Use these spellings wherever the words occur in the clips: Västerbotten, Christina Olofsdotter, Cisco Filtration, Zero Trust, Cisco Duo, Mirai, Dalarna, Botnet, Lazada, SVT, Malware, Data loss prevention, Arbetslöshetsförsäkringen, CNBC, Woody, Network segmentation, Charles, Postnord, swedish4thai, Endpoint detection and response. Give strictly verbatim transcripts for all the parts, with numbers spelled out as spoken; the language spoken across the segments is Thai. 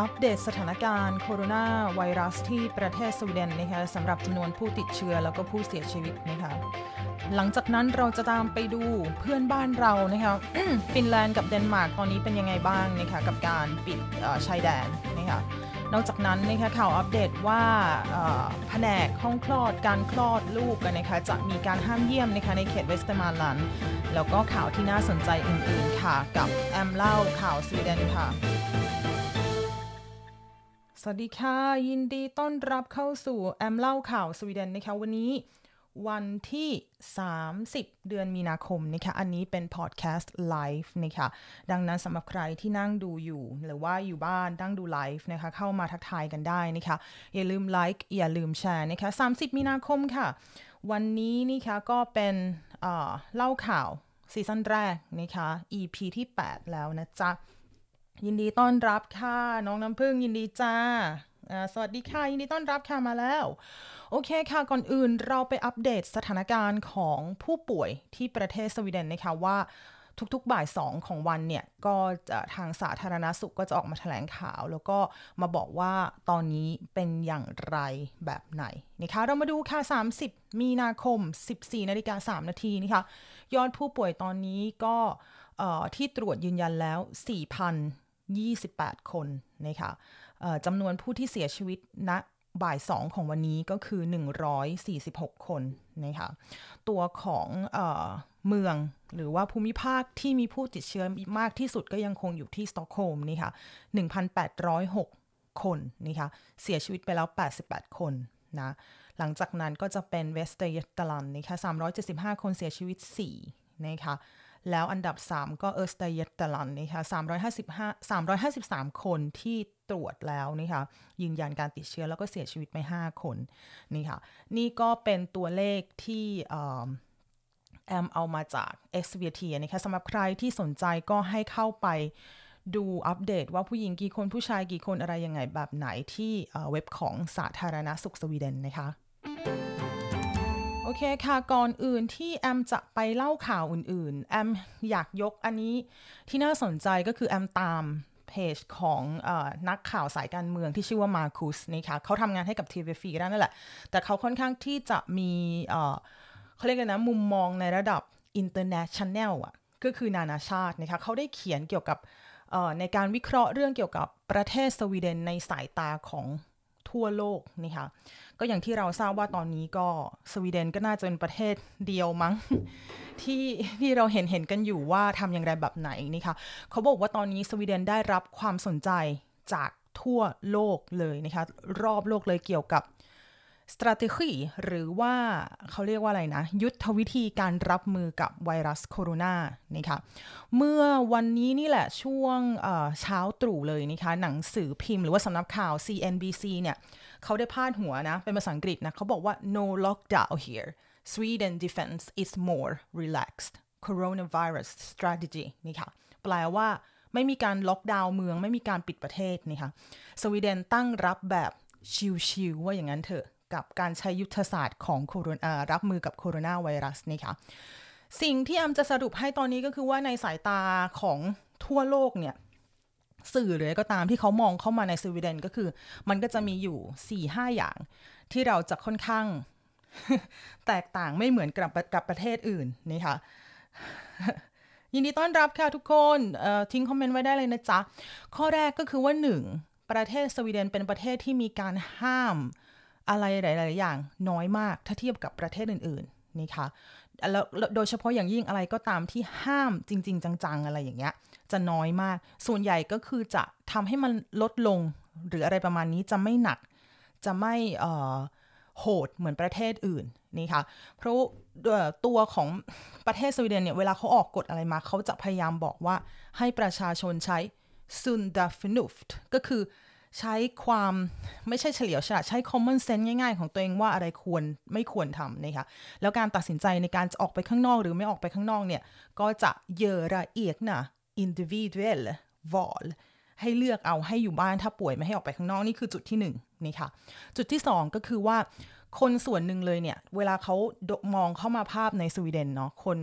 อัปเดตสถานการณ์โคโรนาไวรัสที่ประเทศสวีเดนนะคะสำหรับจำนวนผู้ติดเชื้อแล้วก็ผู้เสียชีวิตนะคะหลังจากนั้นเราจะตามไปดูเพื่อนบ้านเรานะคะ ฟินแลนด์กับเดนมาร์กตอนนี้เป็นยังไงบ้างนะคะกับการปิดชายแดนนะคะนอกจากนั้นนะคะข่าวอัปเดตว่าแผนกห้องคลอดการคลอดลูกกันนะคะจะมีการห้ามเยี่ยมนะคะในเขตเวสเตอร์มาลันด์แล้วก็ข่าวที่น่าสนใจอื่นๆค่ะกับแอมเล่าข่าวสวีเดนค่ะสวัสดีค่ะยินดีต้อนรับเข้าสู่แอมเล่าข่าวสวีเดนนะคะวันนี้วันที่สามสิบเดือนมีนาคมนะคะอันนี้เป็นพอดแคสต์ไลฟ์นะคะดังนั้นสำหรับใครที่นั่งดูอยู่หรือว่าอยู่บ้านนั่งดูไลฟ์นะคะเข้ามาทักทายกันได้นะคะอย่าลืมไลค์อย่าลืมแชร์นะคะสามสิบมีนาคมค่ะวันนี้นะคะก็เป็นเอ่อเล่าข่าวซีซั่นแรกนะคะ อี พี ที่แปดแล้วนะจ๊ะยินดีต้อนรับค่ะน้องน้ำพึ่งยินดีจ้าสวัสดีค่ะยินดีต้อนรับค่ะมาแล้วโอเคค่ะก่อนอื่นเราไปอัปเดตสถานการณ์ของผู้ป่วยที่ประเทศสวีเดนนะคะว่าทุกๆบ่ายสองของวันเนี่ยก็จะทางสาธารณสุขก็จะออกมาแถลงข่าวแล้วก็มาบอกว่าตอนนี้เป็นอย่างไรแบบไหนนะคะเรามาดูค่ะสามสิบมีนาคม สิบสี่นาฬิกาสามนาที นนะคะยอดผู้ป่วยตอนนี้ก็ที่ตรวจยืนยันแล้ว สี่พันยี่สิบแปด คนนะคะจำนวนผู้ที่เสียชีวิตณนะบ่ายสองของวันนี้ก็คือหนึ่งร้อยสี่สิบหกคนนะคะตัวของเอ่อเมืองหรือว่าภูมิภาคที่มีผู้ติดเชื้อมากที่สุดก็ยังคงอยู่ที่สตอกโฮล์มนี่ค่ะ หนึ่งพันแปดร้อยหก คนนะคะเสียชีวิตไปแล้วแปดสิบแปดคนนะหลังจากนั้นก็จะเป็นเวสเตอร์ตาลันนะคะสามร้อยเจ็ดสิบห้าคนเสียชีวิตสี่นะคะแล้วอันดับสามก็เออสเตยตลันนะคะสามร้อยห้าสิบสามคนที่ตรวจแล้วนะคะยืนยันการติดเชื้อแล้วก็เสียชีวิตไปห้าคนนี่ค่ะนี่ก็เป็นตัวเลขที่แอมเอามาจาก เอส วี ที นะคะสำหรับใครที่สนใจก็ให้เข้าไปดูอัปเดตว่าผู้หญิงกี่คนผู้ชายกี่คนอะไรยังไงแบบไหนที่เว็บของสาธารณสุขสวีเดนนะคะโอเคค่ะก่อนอื่นที่แอมจะไปเล่าข่าวอื่นๆแอมอยากยกอันนี้ที่น่าสนใจก็คือแอมตามเพจของเอ่อนักข่าวสายการเมืองที่ชื่อว่ามาร์คุสนะคะเขาทำงานให้กับทีวีฟีนั่นแหละแต่เขาค่อนข้างที่จะมีเอ่อเขาเรียกกันนะมุมมองในระดับ international อ่ะก็คือนานาชาตินะคะเขาได้เขียนเกี่ยวกับเอ่อในการวิเคราะห์เรื่องเกี่ยวกับประเทศสวีเดนในสายตาของทั่วโลกนะคะก็อย่างที่เราทราบว่าตอนนี้ก็สวีเดนก็น่าจะเป็นประเทศเดียวมั้งที่ที่เราเห็นเห็นกันอยู่ว่าทำอย่างไรแบบไหนนะคะเขาบอกว่าตอนนี้สวีเดนได้รับความสนใจจากทั่วโลกเลยนะคะรอบโลกเลยเกี่ยวกับ strategy หรือว่าเขาเรียกว่าอะไรนะยุทธวิธีการรับมือกับไวรัสโคโรนานะคะเมื่อวันนี้นี่แหละช่วงเช้าตรู่เลยนะคะหนังสือพิมพ์หรือว่าสำนักข่าว ซี เอ็น บี ซี เนี่ยเขาได้พาดหัวนะเป็นภาษาอังกฤษนะเขาบอกว่า no lockdown here Sweden defense is more relaxed coronavirus strategy นี่ค่ะแปลว่าไม่มีการล็อกดาวน์เมืองไม่มีการปิดประเทศนะคะสวีเดนตั้งรับแบบชิลๆว่าอย่างนั้นเถอะกับการใช้ยุทธศาสตร์ของโคโรนารับมือกับโคโรนาไวรัสนี่ค่ะสิ่งที่อำจะสรุปให้ตอนนี้ก็คือว่าในสายตาของทั่วโลกเนี่ยสื่อหรืออะไรก็ตามที่เขามองเข้ามาในสวีเดนก็คือมันก็จะมีอยู่ สี่ห้า อย่างที่เราจะค่อนข้าง แตกต่างไม่เหมือนกับกับประเทศอื่นนี่ค่ะ ยินดีต้อนรับค่ะทุกคนทิ้งคอมเมนต์ไว้ได้เลยนะจ๊ะข้อแรกก็คือว่าหนึ่งประเทศสวีเดนเป็นประเทศที่มีการห้ามอะไรหลายๆอย่างน้อยมากถ้าเทียบกับประเทศอื่นๆนี่ค่ะแล้วโดยเฉพาะอย่างยิ่งอะไรก็ตามที่ห้ามจริงๆจังๆอะไรอย่างเงี้ยจะน้อยมากส่วนใหญ่ก็คือจะทำให้มันลดลงหรืออะไรประมาณนี้จะไม่หนักจะไม่เอ่อโหดเหมือนประเทศอื่นนี่ค่ะเพราะตัวของประเทศสวีเดนเนี่ยเวลาเขาออกกฎอะไรมาเขาจะพยายามบอกว่าให้ประชาชนใช้ซุนดาฟินุฟต์ก็คือใช้ความไม่ใช่เฉลียวฉลาดใช้ common sense ง่ายๆของตัวเองว่าอะไรควรไม่ควรทำนะคะแล้วการตัดสินใจในการจะออกไปข้างนอกหรือไม่ออกไปข้างนอกเนี่ยก็จะเยอะระเอียดนะ individual val ให้เลือกเอาให้อยู่บ้านถ้าป่วยไม่ให้ออกไปข้างนอกนี่คือจุดที่หนึ่งนี่ค่ะจุดที่สองก็คือว่า คนส่วนหนึ่งเลยเนี่ยเวลาเขามองเข้ามาภาพในสวีเดนเนาะคน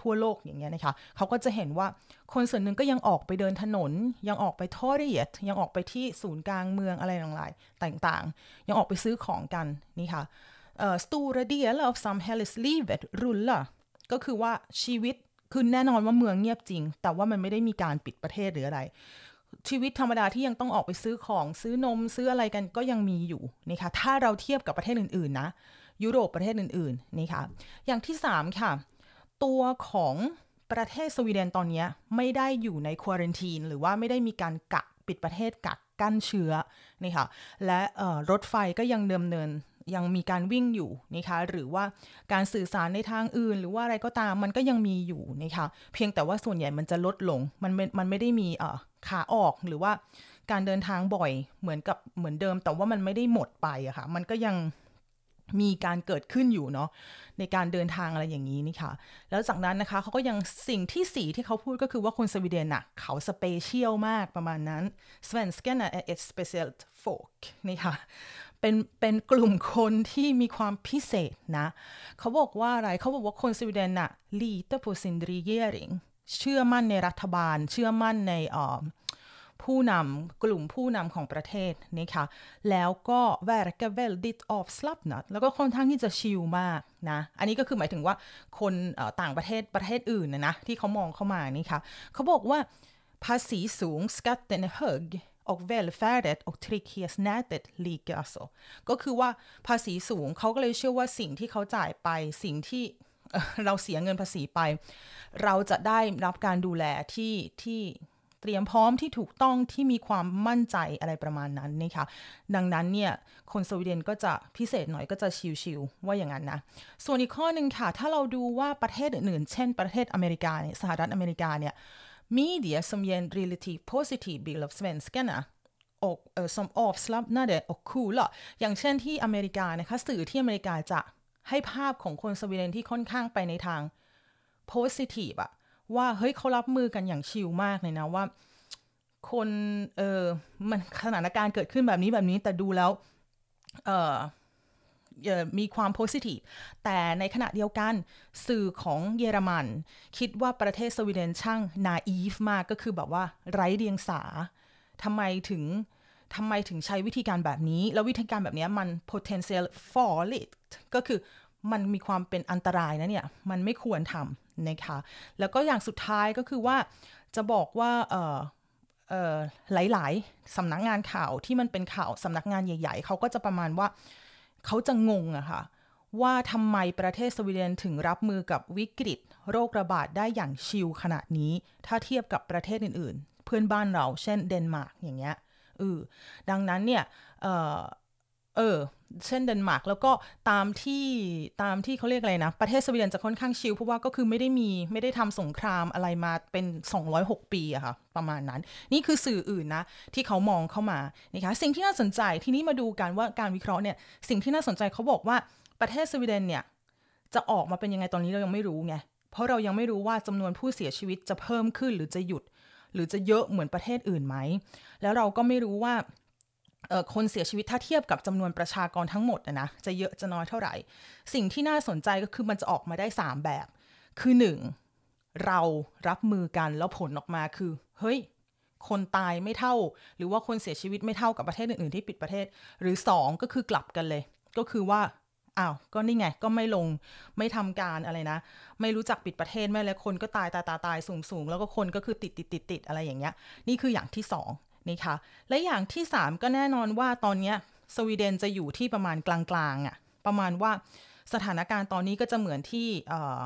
ทั่วโลกอย่างเงี้ยนะคะเขาก็จะเห็นว่าคนส่วนหนึ่งก็ยังออกไปเดินถนนยังออกไปทอเรียดยังออกไปที่ศูนย์กลางเมืองอะไรต่างๆต่างๆยังออกไปซื้อของกันนี่ค่ะเอ่อ stora delar av samhällslivet rullar ก็คือว่าชีวิตคือแน่นอนว่าเมืองเงียบจริงแต่ว่ามันไม่ได้มีการปิดประเทศหรืออะไรชีวิตธรรมดาที่ยังต้องออกไปซื้อของซื้อนมซื้ออะไรกันก็ยังมีอยู่นะคะถ้าเราเทียบกับประเทศอื่นๆนะยุโรปประเทศอื่นๆนี่ค่ะอย่างที่สามค่ะตัวของประเทศสวีเดนตอนนี้ไม่ได้อยู่ในควอรันทีนหรือว่าไม่ได้มีการกักปิดประเทศกักกั้นเชื้อนี่ค่ะและเอ่อรถไฟก็ยังดำเนินยังมีการวิ่งอยู่นะคะหรือว่าการสื่อสารในทางอื่นหรือว่าอะไรก็ตามมันก็ยังมีอยู่นะคะเพียงแต่ว่าส่วนใหญ่มันจะลดลงมันมันไม่ได้มีเอ่อขาออกหรือว่าการเดินทางบ่อยเหมือนกับเหมือนเดิมแต่ว่ามันไม่ได้หมดไปอะค่ะมันก็ยังมีการเกิดขึ้นอยู่เนาะในการเดินทางอะไรอย่างนี้นี่ค่ะแล้วจากนั้นนะคะเขาก็ยังสิ่งที่สี่ที่เขาพูดก็คือว่าคนสวีเดนน่ะเขาสเปเชียลมากประมาณนั้น Svenskarna är ett speciellt folk นี่ค่ะเป็นเป็นกลุ่มคนที่มีความพิเศษนะเขาบอกว่าอะไรเขาบอกว่าคนสวีเดนน่ะ lita på sin regering เชื่อมั่นในรัฐบาลเชื่อมั่นในเอ่อผู้นำกลุ่มผู้นำของประเทศนะคะแล้วก็แวร์กเวลดิตออฟสลับนะแล้วก็ค่อนข้างที่จะชิลมากนะอันนี้ก็คือหมายถึงว่าคนต่างประเทศประเทศอื่นนะนะที่เขามองเข้ามานี่ค่ะเขาบอกว่าภาษีสูง skatten är hög och välfärdet och trygghetsnätet likaså ก็คือว่าภาษีสูงเขาก็เลยเชื่อว่าสิ่งที่เขาจ่ายไปสิ่งที่เราเสียเงินภาษีไปเราจะได้รับการดูแลที่ที่เตรียมพร้อมที่ถูกต้องที่มีความมั่นใจอะไรประมาณนั้นนะคะดังนั้นเนี่ยคนสวีเดนก็จะพิเศษหน่อยก็จะชิลๆว่าอย่างนั้นนะส่วนอีกข้อนึงค่ะถ้าเราดูว่าประเทศอื่นๆเช่นประเทศอเมริกาเนี่ยสหรัฐอเมริกาเนี่ยmedia som ger en relativt positiv bild av svenskarna och uh, som avslappnade och coola อย่างเช่นที่อเมริกานะคะสื่อที่อเมริกาจะให้ภาพของคนสวีเดนที่ค่อนข้างไปในทาง positive อะว่าเฮ้ยเขารับมือกันอย่างชิลมากเลยนะว่าคนเออมันสถานการณ์เกิดขึ้นแบบนี้แบบนี้แต่ดูแล้วเออมีความ positive แต่ในขณะเดียวกันสื่อของเยอรมันคิดว่าประเทศสวีเดนช่าง naive มากก็คือแบบว่าไร้เดียงสาทำไมถึงทำไมถึงใช้วิธีการแบบนี้แล้ววิธีการแบบนี้มัน potential farligt ก็คือมันมีความเป็นอันตรายนะเนี่ยมันไม่ควรทำนะคะแล้วก็อย่างสุดท้ายก็คือว่าจะบอกว่าเอ่อเอ่อหลายๆสำนักงานข่าวที่มันเป็นข่าวสำนักงานใหญ่ๆเขาก็จะประมาณว่าเขาจะงงอะค่ะว่าทำไมประเทศสวีเดนถึงรับมือกับวิกฤตโรคระบาดได้อย่างชิลขนาดนี้ถ้าเทียบกับประเทศอื่นๆเพื่อนบ้านเราเช่นเดนมาร์กอย่างเงี้ยเออดังนั้นเนี่ยเออเออเช่นเดนมาร์กแล้วก็ตามที่ตามที่เขาเรียกอะไรนะประเทศสวีเดนจะค่อนข้างชิลเพราะว่าก็คือไม่ได้มีไม่ได้ทำสงครามอะไรมาเป็นสองร้อยหกปีอะค่ะประมาณนั้นนี่คือสื่ออื่นนะที่เขามองเข้ามานะคะสิ่งที่น่าสนใจทีนี้มาดูกันว่าการวิเคราะห์เนี่ยสิ่งที่น่าสนใจเขาบอกว่าประเทศสวีเดนเนี่ยจะออกมาเป็นยังไงตอนนี้เรายังไม่รู้ไงเพราะเรายังไม่รู้ว่าจำนวนผู้เสียชีวิตจะเพิ่มขึ้นหรือจะหยุดหรือจะเยอะเหมือนประเทศอื่นไหมแล้วเราก็ไม่รู้ว่าคนเสียชีวิตถ้าเทียบกับจำนวนประชากรทั้งหมดนะจะเยอะจะน้อยเท่าไหร่สิ่งที่น่าสนใจก็คือมันจะออกมาได้สามแบบคือหนึ่งเรารับมือกันแล้วผลออกมาคือเฮ้ยคนตายไม่เท่าหรือว่าคนเสียชีวิตไม่เท่ากับประเทศอื่นๆที่ปิดประเทศหรือสองก็คือกลับกันเลยก็คือว่าอ้าวก็นี่ไงก็ไม่ลงไม่ทำการอะไรนะไม่รู้จักปิดประเทศไม่แล้วคนก็ตายตายตายตายสูงๆแล้วก็คนก็คือติดติดติดติดอะไรอย่างเงี้ยนี่คืออย่างที่สองนี่ค่ะและอย่างที่สามก็แน่นอนว่าตอนนี้สวีเดนจะอยู่ที่ประมาณกลางๆอ่ะประมาณว่าสถานการณ์ตอนนี้ก็จะเหมือนที่เอ่อ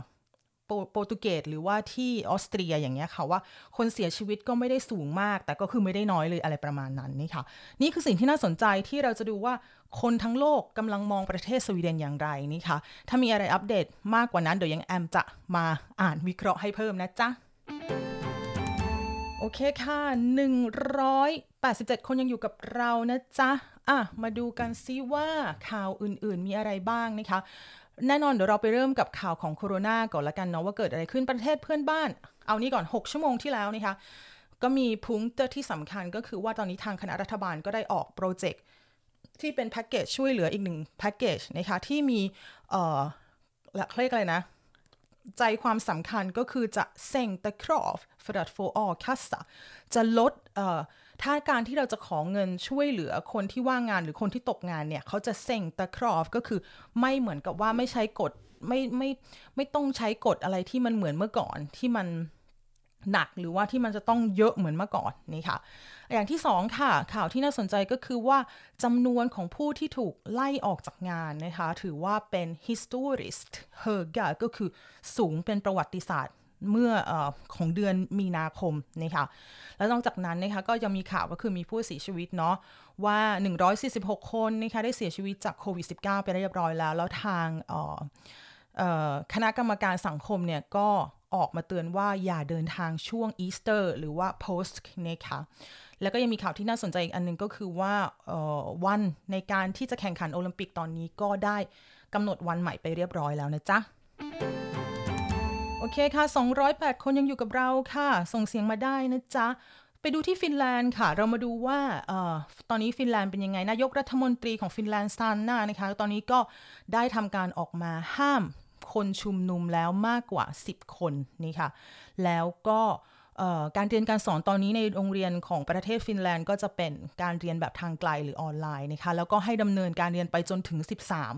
โปรตุเกสหรือว่าที่ออสเตรียอย่างเงี้ยค่ะว่าคนเสียชีวิตก็ไม่ได้สูงมากแต่ก็คือไม่ได้น้อยเลยอะไรประมาณนั้นนี่ค่ะนี่คือสิ่งที่น่าสนใจที่เราจะดูว่าคนทั้งโลกกำลังมองประเทศสวีเดนอย่างไรนี่ค่ะถ้ามีอะไรอัปเดตมากกว่านั้นเดี๋ยวยังแอมจะมาอ่านวิเคราะห์ให้เพิ่มนะจ๊ะโอเคค่ะหนึ่งร้อยแปดสิบเจ็ดคนยังอยู่กับเรานะจ๊ะอ่ะมาดูกันซิว่าข่าวอื่นๆมีอะไรบ้างนะคะแน่นอนเดี๋ยวเราไปเริ่มกับข่าวของโควิดก่อนละกันเนาะว่าเกิดอะไรขึ้นประเทศเพื่อนบ้านเอานี่ก่อนหกชั่วโมงที่แล้วนะคะก็มีพุงเตอร์ที่สำคัญก็คือว่าตอนนี้ทางคณะรัฐบาลก็ได้ออกโปรเจกต์ ที่เป็นแพ็คเกจช่วยเหลืออีกหนึ่งแพ็คเกจนะคะที่มีเอ่อหลักเรียกอะไรนะใจความสำคัญก็คือจะเซ็งตะครอฟฟรัดโฟออคัสซาจะลดเอ่อถ้าการที่เราจะขอเงินช่วยเหลือคนที่ว่างงานหรือคนที่ตกงานเนี่ยเขาจะเซ็งตะครอฟก็คือไม่เหมือนกับว่าไม่ใช้กฎไม่ไม่ไม่ต้องใช้กฎอะไรที่มันเหมือนเมื่อก่อนที่มันหนักหรือว่าที่มันจะต้องเยอะเหมือนเมื่อก่อนนี่ค่ะอย่างที่สองค่ะข่าวที่น่าสนใจก็คือว่าจำนวนของผู้ที่ถูกไล่ออกจากงานนะคะถือว่าเป็น historiskt höga ก็คือสูงเป็นประวัติศาสตร์เมื่อเอ่อของเดือนมีนาคมนะคะแล้วนอกจากนั้นนะคะก็ยังมีข่าวก็คือมีผู้เสียชีวิตเนาะว่าหนึ่งร้อยสี่สิบหกคนนะคะได้เสียชีวิตจากโควิด สิบเก้า ไปเรียบร้อยแล้วแล้วทางเอ่อเอ่อคณะกรรมการสังคมเนี่ยก็ออกมาเตือนว่าอย่าเดินทางช่วงอีสเตอร์หรือว่าโพสต์นะคะแล้วก็ยังมีข่าวที่น่าสนใจอีกอันนึงก็คือว่าเอ่อวันในการที่จะแข่งขันโอลิมปิกตอนนี้ก็ได้กำหนดวันใหม่ไปเรียบร้อยแล้วนะจ๊ะโอเคค่ะสองร้อยแปดคนยังอยู่กับเราค่ะส่งเสียงมาได้นะจ๊ะไปดูที่ฟินแลนด์ค่ะเรามาดูว่าเอ่อตอนนี้ฟินแลนด์เป็นยังไงนายกรัฐมนตรีของฟินแลนด์ซานนานะคะตอนนี้ก็ได้ทำการออกมาห้ามคนชุมนุมแล้วมากกว่าสิบคนนี่ค่ะแล้วก็การเรียนการสอนตอนนี้ในโรงเรียนของประเทศฟินแลนด์ก็จะเป็นการเรียนแบบทางไกลหรือออนไลน์นะคะแล้วก็ให้ดำเนินการเรียนไปจนถึงสิบสาม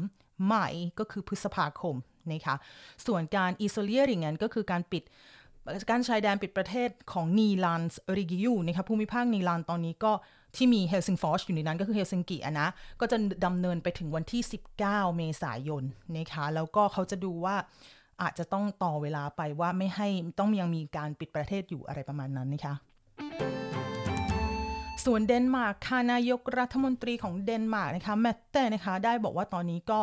ไมค์ก็คือพฤษภาคมนะคะส่วนการ isolering นั้นก็คือการปิดการชายแดนปิดประเทศของนีแลนด์ริกิยูนะคะภูมิภาคนีแลนด์ตอนนี้ก็ที่มีเฮลซิงฟอร์ชอยู่ในนั้นก็คือเฮลซิงกิอ่ะนะก็จะดำเนินไปถึงวันที่สิบเก้าเมษายนนะคะแล้วก็เขาจะดูว่าอาจจะต้องต่อเวลาไปว่าไม่ให้ต้องยังมีการปิดประเทศอยู่อะไรประมาณนั้นนะคะส่วนเดนมาร์กค่ะนายกรัฐมนตรีของเดนมาร์กนะคะแมตเต้นะคะได้บอกว่าตอนนี้ก็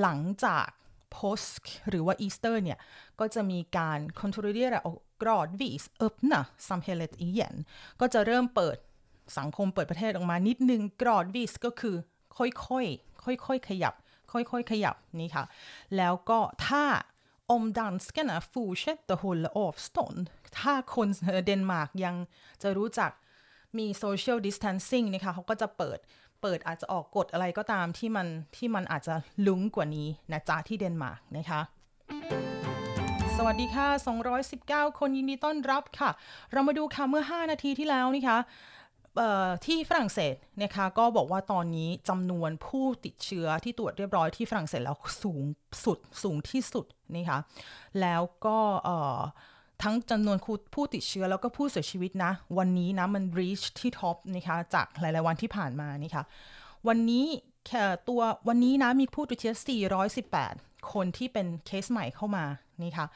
หลังจากโพสต์หรือว่าอีสเตอร์เนี่ยก็จะมีการคอนโทรลเรียกกรอดวิสเอิบนะซัมเฮเลตอีเยนก็จะเริ่มเปิดสังคมเปิดประเทศออกมานิดนึงกรอดวิสก็คือค่อยๆค่อยๆขยับค่อยๆขยับนี่ค่ะแล้วก็ถ้าอมดันสกันนะฟูเชตเตอร์โฮลออฟสโตนถ้าคนเดนมาร์กยังจะรู้จักมีโซเชียลดิสแทนซิ่งนะคะเขาก็จะเปิดเปิดอาจจะออกกฎอะไรก็ตามที่มันที่มันอาจจะลุ้งกว่านี้นะจ๊ะที่เดนมาร์กนะคะสวัสดีค่ะสองร้อยสิบเก้าคนยินดีต้อนรับค่ะเรามาดูค่ะเมื่อห้านาทีที่แล้วนะคะที่ฝรั่งเศสนะคะก็บอกว่าตอนนี้จำนวนผู้ติดเชื้อที่ตรวจเรียบร้อยที่ฝรั่งเศสแล้วสูงสุดสูงที่สุดนะคะแล้วก็ทั้งจำนวนผู้ติดเชื้อแล้วก็ผู้เสียชีวิตนะวันนี้นะมัน reach ที่ท็อปนะคะจากหลายๆวันที่ผ่านมานะคะวันนี้ตัววันนี้นะมีผู้ติดเชื้อสี่ร้อยสิบแปดคนที่เป็นเคสใหม่เข้ามานะคะ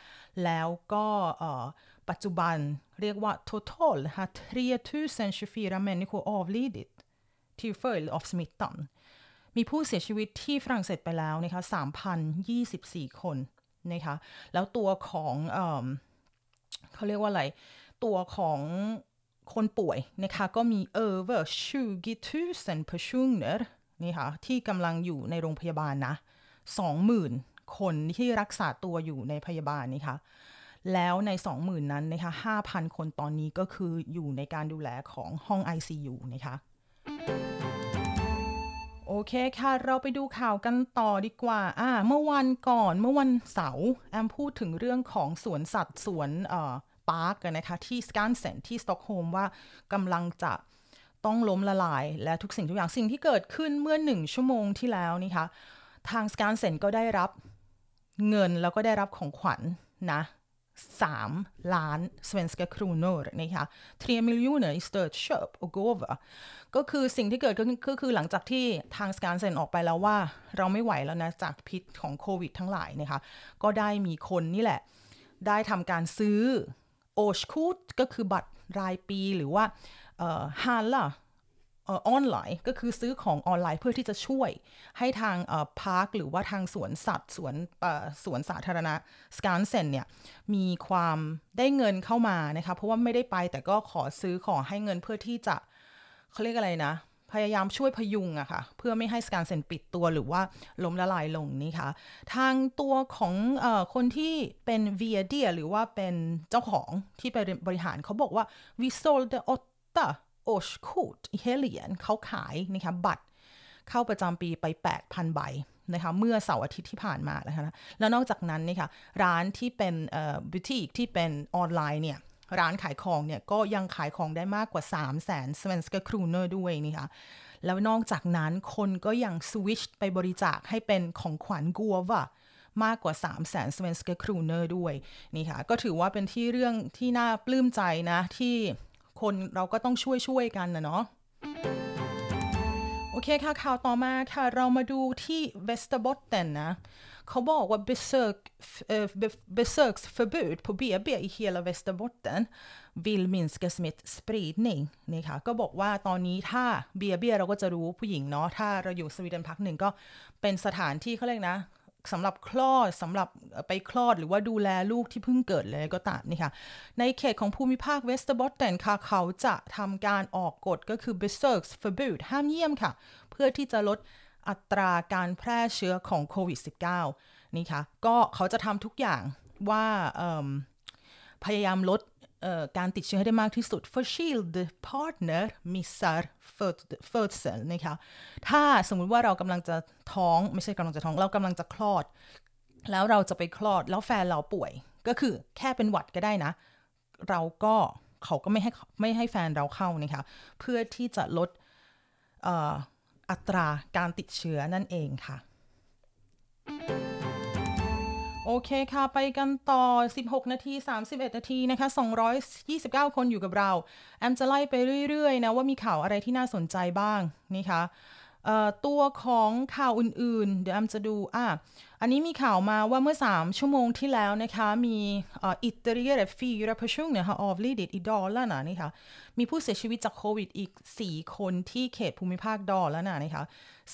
แล้วก็ปัจจุบันเรียกว่า total นะคะ tre tusen tjugofyra människor avlidit till följd av smittan มีผู้เสียชีวิตที่ฝรั่งเศสไปแล้วนะคะ สามพันยี่สิบสี่คนนะคะแล้วตัวของเอ่อเขาเรียกว่าอะไรตัวของคนป่วยนะคะก็มี over tjugo tusen personer นี่ค่ะที่กำลังอยู่ในโรงพยาบาลนะ สองหมื่นคนที่รักษาตัวอยู่ในพยาบาลนะคะแล้วใน สองหมื่น นั้นนะคะ ห้าพันคนตอนนี้ก็คืออยู่ในการดูแลของห้อง ไอ ซี ยู นะคะโอเคค่ะเราไปดูข่าวกันต่อดีกว่าอ่าเมื่อวันก่อนเมื่อวันเสาร์แอมพูดถึงเรื่องของสวนสัตว์สวนเอ่อปาร์คกันนะคะที่สแกนเซนที่สต็อกโฮล์มว่ากำลังจะต้องล้มละลายและทุกสิ่งทุกอย่างสิ่งที่เกิดขึ้นเมื่อหนึ่งชั่วโมงที่แล้วนะคะทางสแกนเซนก็ได้รับเงินแล้วก็ได้รับของขวัญ น, นะสามล้าน svenska kronor นะคะtre miljoner i stödköp och gåva ก็คือสิ่งที่เกิดก็คือหลังจากที่ทางสแกนเซนออกไปแล้วว่าเราไม่ไหวแล้วนะจากพิษของโควิดทั้งหลายนะคะก็ได้มีคนนี่แหละได้ทำการซื้อ årskort ก็คือบัตรรายปีหรือว่าเอ่อ handla เอ่อออนไลน์ก็คือซื้อของออนไลน์เพื่อที่จะช่วยให้ทางเอ่อพาร์คหรือว่าทางสวนสัตว์สวนเอ่อสวนสาธารณะสแกนเซนเนี่ยมีความได้เงินเข้ามานะคะเพราะว่าไม่ได้ไปแต่ก็ขอซื้อของให้เงินเพื่อที่จะเขาเรียกอะไรนะพยายามช่วยพยุงอะค่ะเพื่อไม่ให้สแกนเซนปิดตัวหรือว่าล้มละลายลงนี่ค่ะทางตัวของเอ่อคนที่เป็นเวียเดียหรือว่าเป็นเจ้าของที่ไปบริหารเขาบอกว่า we sold the åtta årskort i helgen เขาขายนะคะบัตรเข้าประจำปีไป แปดพัน ใบนะคะเมื่อเสาร์อาทิตย์ที่ผ่านมานะคะแล้วนอกจากนั้นนะคะร้านที่เป็นเอ่อบูติกที่เป็นออนไลน์เนี่ยร้านขายของเนี่ยก็ยังขายของได้มากกว่า สามแสน svenska kronor ด้วยนะคะแล้วนอกจากนั้นคนก็ยังสวิชไปบริจาคให้เป็นของขวัญกัวว่ามากกว่า สามแสน svenska kronor ด้วยนี่ค่ะก็ถือว่าเป็นที่เรื่องที่น่าปลื้มใจนะที่คนเราก็ต้องช่วยๆกันนะเนาะโอเคค่ะข่าวต่อมาค่ะเรามาดูที่ Västerbotten นะเขาบอกว่า besök besöksförbud på บี บี i hela Västerbotten vill minska smittspridning นี่ค่ะก็บอกว่าตอนนี้ถ้า บี บี เราก็จะรู้ผู้หญิงเนาะถ้าเราอยู่สวีเดนพักหนึ่งก็เป็นสถานที่เขาเรียกนะสำหรับคลอดสำหรับไปคลอดหรือว่าดูแลลูกที่เพิ่งเกิดเลยก็ตามนี่ค่ะในเขตของภูมิภาค Västerbotten ค่ะเขาจะทำการออกกฎก็คือ besöksförbud ห้ามเยี่ยมค่ะเพื่อที่จะลดอัตราการแพร่เชื้อของโควิด สิบเก้า นี่ค่ะก็เขาจะทำทุกอย่างว่าพยายามลดการติดเชื้อให้ได้มากที่สุด förshield partner missar födsel นะคะถ้าสมมุติว่าเรากำลังจะท้องไม่ใช่กำลังจะท้องเรากำลังจะคลอดแล้วเราจะไปคลอดแล้วแฟนเราป่วยก็คือแค่เป็นหวัดก็ได้นะเราก็เขาก็ไม่ให้ไม่ให้แฟนเราเข้านะคะเพื่อที่จะลดอัตราการติดเชื้อนั่นเองค่ะโอเคค่ะไปกันต่อสิบหกนาทีสามสิบเอ็ดนาทีนะคะสองร้อยยี่สิบเก้าคนอยู่กับเราแอมจะไล่ไปเรื่อยๆนะว่ามีข่าวอะไรที่น่าสนใจบ้างนี่ค่ะเอ่อตัวของข่าวอื่นๆเดี๋ยวแอมจะดูอ่ะอันนี้มีข่าวมาว่าเมื่อสามชั่วโมงที่แล้วนะคะมีเอ่อ ytterligare fyra personer har avlidit i Dalarna นะคะมีผู้เสียชีวิตจากโควิดอีกสี่คนที่เขตภูมิภาคดอลแล้วนะนะคะ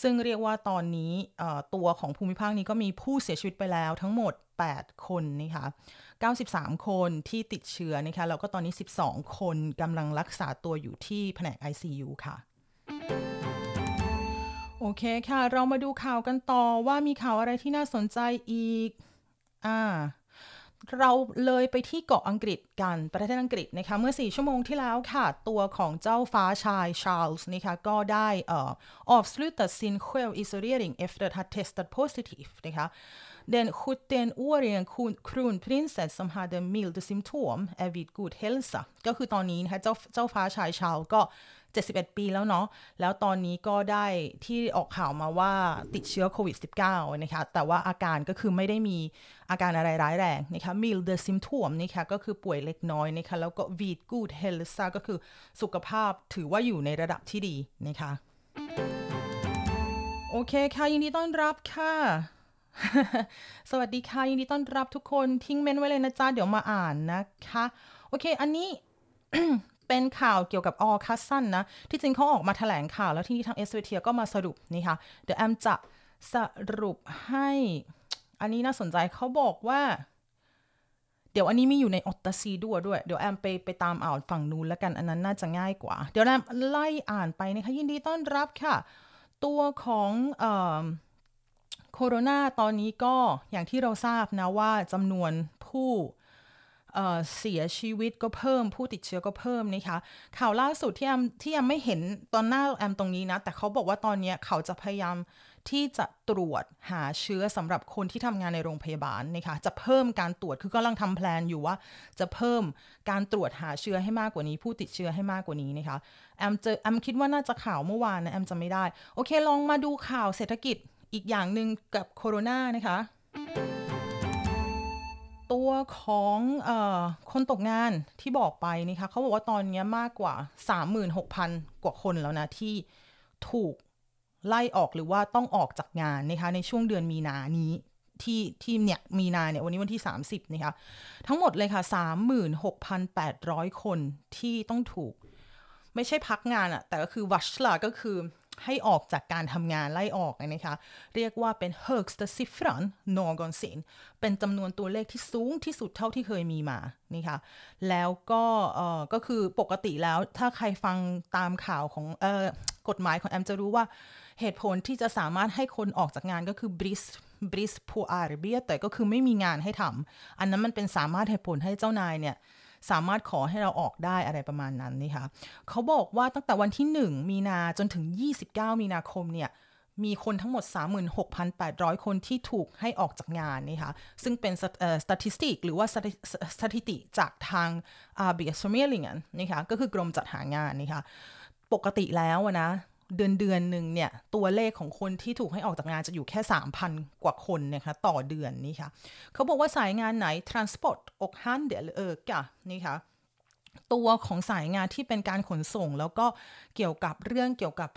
ซึ่งเรียกว่าตอนนี้เอ่อตัวของภูมิภาคนี้ก็มีผู้เสียชีวิตไปแล้วทั้งหมดแปดคนนะคะเก้าสิบสามคนที่ติดเชื้อนะคะแล้วก็ตอนนี้สิบสองคนกำลังรักษาตัวอยู่ที่แผนก ไอ ซี ยู ค่ะโอเคค่ะเรามาดูข่าวกันต่อว่ามีข่าวอะไรที่น่าสนใจอีกอ่าเราเลยไปที่เกาะอังกฤษกันประเทศอังกฤษนะคะเมื่อสี่ชั่วโมงที่แล้วค่ะตัวของเจ้าฟ้าชาย Charles นะคะก็ได้เอ่อ avslutat sin självisolering efter att ha testat positivt นะคะDen sjutton-åriga kronprinsen som hade milda symptom är vid god hälsa ก็คือตอนนี้นะคะเจ้าเจ้าฟ้าชายชาร์ลส์ก็เจ็ดสิบเอ็ดปีแล้วเนาะแล้วตอนนี้ก็ได้ที่ออกข่าวมาว่าติดเชื้อโควิด สิบเก้า นะคะแต่ว่าอาการก็คือไม่ได้มีอาการอะไรร้ายแรงนะคะ milda symptom นะคะก็คือป่วยเล็กน้อยนะคะแล้วก็ vid god hälsa ก็คือสุขภาพถือว่าอยู่ในระดับที่ดีนะคะโอเคค่ะยินดีต้อนรับค่ะสวัสดีค่ะยินดีต้อนรับทุกคนทิ้งเมนไว้เลยนะจ๊ะเดี๋ยวมาอ่านนะคะโอเคอันนี้ เป็นข่าวเกี่ยวกับออคัสซันนะที่จริงเขาออกมาแถลงข่าวแล้วที่ทาง เอส วี ที ก็มาสรุปนี่ค่ะเดี๋ยวแอมจะสรุปให้อันนี้น่าสนใจเขาบอกว่าเดี๋ยวอันนี้มีอยู่ในออตตาซีด้วยด้วยเดี๋ยวแอมไปไปตามอ่านฝั่งนู้นแล้วกันอันนั้นน่าจะง่ายกว่าเดี๋ยวแอมไล่อ่านไปนะคะยินดีต้อนรับค่ะตัวของเอ่อโคโรนาตอนนี้ก็อย่างที่เราทราบนะว่าจำนวนผู้เอ่อเสียชีวิตก็เพิ่มผู้ติดเชื้อก็เพิ่มนะคะข่าวล่าสุดที่แอมที่ยังไม่เห็นตอนหน้าแอมตรงนี้นะแต่เขาบอกว่าตอนนี้เขาจะพยายามที่จะตรวจหาเชื้อสำหรับคนที่ทำงานในโรงพยาบาลนะคะจะเพิ่มการตรวจคือกำลังทำแพลนอยู่ว่าจะเพิ่มการตรวจหาเชื้อให้มากกว่านี้ผู้ติดเชื้อให้มากกว่านี้นะคะแอมจะแอมคิดว่าน่าจะข่าวเมื่อวานนะแอมจะไม่ได้โอเคลองมาดูข่าวเศรษฐกิจอีกอย่างหนึ่งกับโคโรนานะคะตัวของเอ่อคนตกงานที่บอกไปนะคะเขาบอกว่าตอนนี้มากกว่า สามหมื่นหกพัน กว่าคนแล้วนะที่ถูกไล่ออกหรือว่าต้องออกจากงานนะคะในช่วงเดือนมีนานี้ที่ที่เนี่ยมีนาเนี่ยวันนี้วันที่สามสิบนะคะทั้งหมดเลยค่ะ สามหมื่นหกพันแปดร้อย คนที่ต้องถูกไม่ใช่พักงานอะแต่ก็คือวัชล่ะก็คือให้ออกจากการทำงานไล่ออกนะคะเรียกว่าเป็น högsta siffran någonsin เป็นจำนวนตัวเลขที่สูงที่สุดเท่าที่เคยมีมานี่ค่ะแล้วก็เอ่อก็คือปกติแล้วถ้าใครฟังตามข่าวของเอ่อกฎหมายของแอมจะรู้ว่าเหตุผลที่จะสามารถให้คนออกจากงานก็คือ brist brist på arbete แต่ก็คือไม่มีงานให้ทำอันนั้นมันเป็นสามารถเหตุผลให้เจ้านายเนี่ย สามารถขอให้เราออกได้อะไรประมาณนั้นนี่ค่ะเขาบอกว่าตั้งแต่วันที่หนึ่งมีนาจนถึงยี่สิบเก้ามีนาคมเนี่ยมีคนทั้งหมด สามหมื่นหกพันแปดร้อย คนที่ถูกให้ออกจากงานนี่ค่ะซึ่งเป็นเอ่อ statistic หรือว่าสถิติจากทาง Arbetsförmedlingen นี่ค่ะก็คือกรมจัดหางานนี่ค่ะปกติแล้วนะเดือนเดือนนึงเนี่ยตัวเลขของคนที่ถูกให้ออกจากงานจะอยู่แค่ สามพัน กว่าคนนะคะต่อเดือนนี่ค่ะเขาบอกว่าสายงานไหน transport อกฮันเดลเออกะนี่ค่ะตัวของสายงานที่เป็นการขนส่งแล้วก็เกี่ยวกับเรื่องเกี่ยวกับ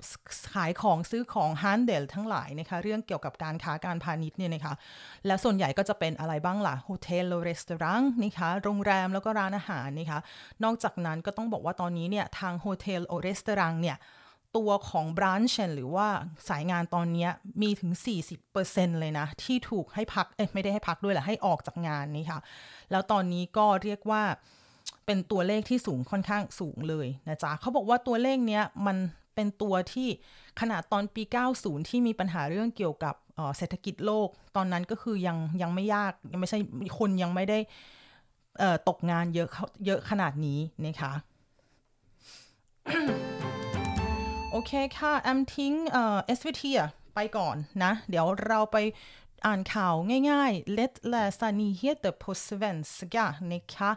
ขายของซื้อของฮันเดลทั้งหลายนะคะเรื่องเกี่ยวกับการค้าการพาณิชย์เนี่ยนะคะและส่วนใหญ่ก็จะเป็นอะไรบ้างล่ะโฮเทลรีสอร์ทนะคะโรงแรมแล้วก็ร้านอาหารนะคะนอกจากนั้นก็ต้องบอกว่าตอนนี้เนี่ยทางโฮเทลรีสอร์ทเนี่ยตัวของ branch หรือว่าสายงานตอนนี้มีถึง สี่สิบเปอร์เซ็นต์ เลยนะที่ถูกให้พักเอ๊ะไม่ได้ให้พักด้วยแหละให้ออกจากงานนี่ค่ะแล้วตอนนี้ก็เรียกว่าเป็นตัวเลขที่สูงค่อนข้างสูงเลยนะจ๊ะเขาบอกว่าตัวเลขเนี้ยมันเป็นตัวที่ขนาดตอนปีเก้าสิบที่มีปัญหาเรื่องเกี่ยวกับเอ่อเศรษฐกิจโลกตอนนั้นก็คือยังยังไม่ยากยังไม่ใช่คนยังไม่ได้เอ่อตกงานเยอะเยอะขนาดนี้นะคะ โอเคค่ะแอมทิ้งเอ่อ เอส วี ที อ่ะไปก่อนนะเดี๋ยวเราไปอ่านข่าวง่ายๆ Let la sanigheter på svenska นะคะ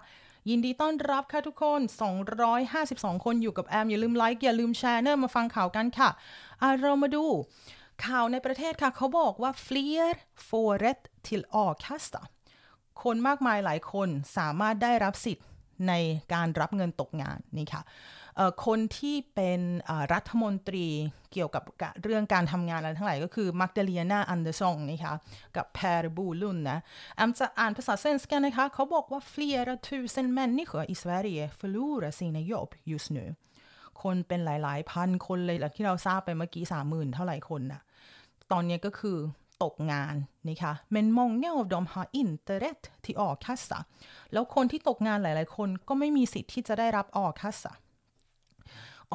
ยินดีต้อนรับค่ะทุกคนสองร้อยห้าสิบสองคนอยู่กับแอมอย่าลืมไลค์อย่าลืมแชร์เนอะมาฟังข่าวกันค่ะอ่ะเรามาดูข่าวในประเทศค่ะเขาบอกว่า fler får rätt till a-kassa คนมากมายหลายคนสามารถได้รับสิทธิ์ในการรับเงินตกงานนี่ค่ะคนที่เป็นรัฐมนตรีเกี่ยวกับเรื่องการทำงานอะไรทั้งหลายก็คือมาร์กเดเลียนาอันเดอร์ซองนะคะกับแพร์บูลุนนะแอมจะอ่านภาษาเซนส์กันนะคะเขาบอกว่า flera tusen människor i Sverige förlorar sina jobb just nu คนเป็นหลายๆพันคนเลยที่เราทราบไปเมื่อกี้ สามหมื่น เท่าไหร่คนนะตอนนี้ก็คือตกงานนะคะ men många av dem har inte rätt till a-kassa แล้วคนที่ตกงานหลายๆคนก็ไม่มีสิทธิ์ที่จะได้รับ a-kassa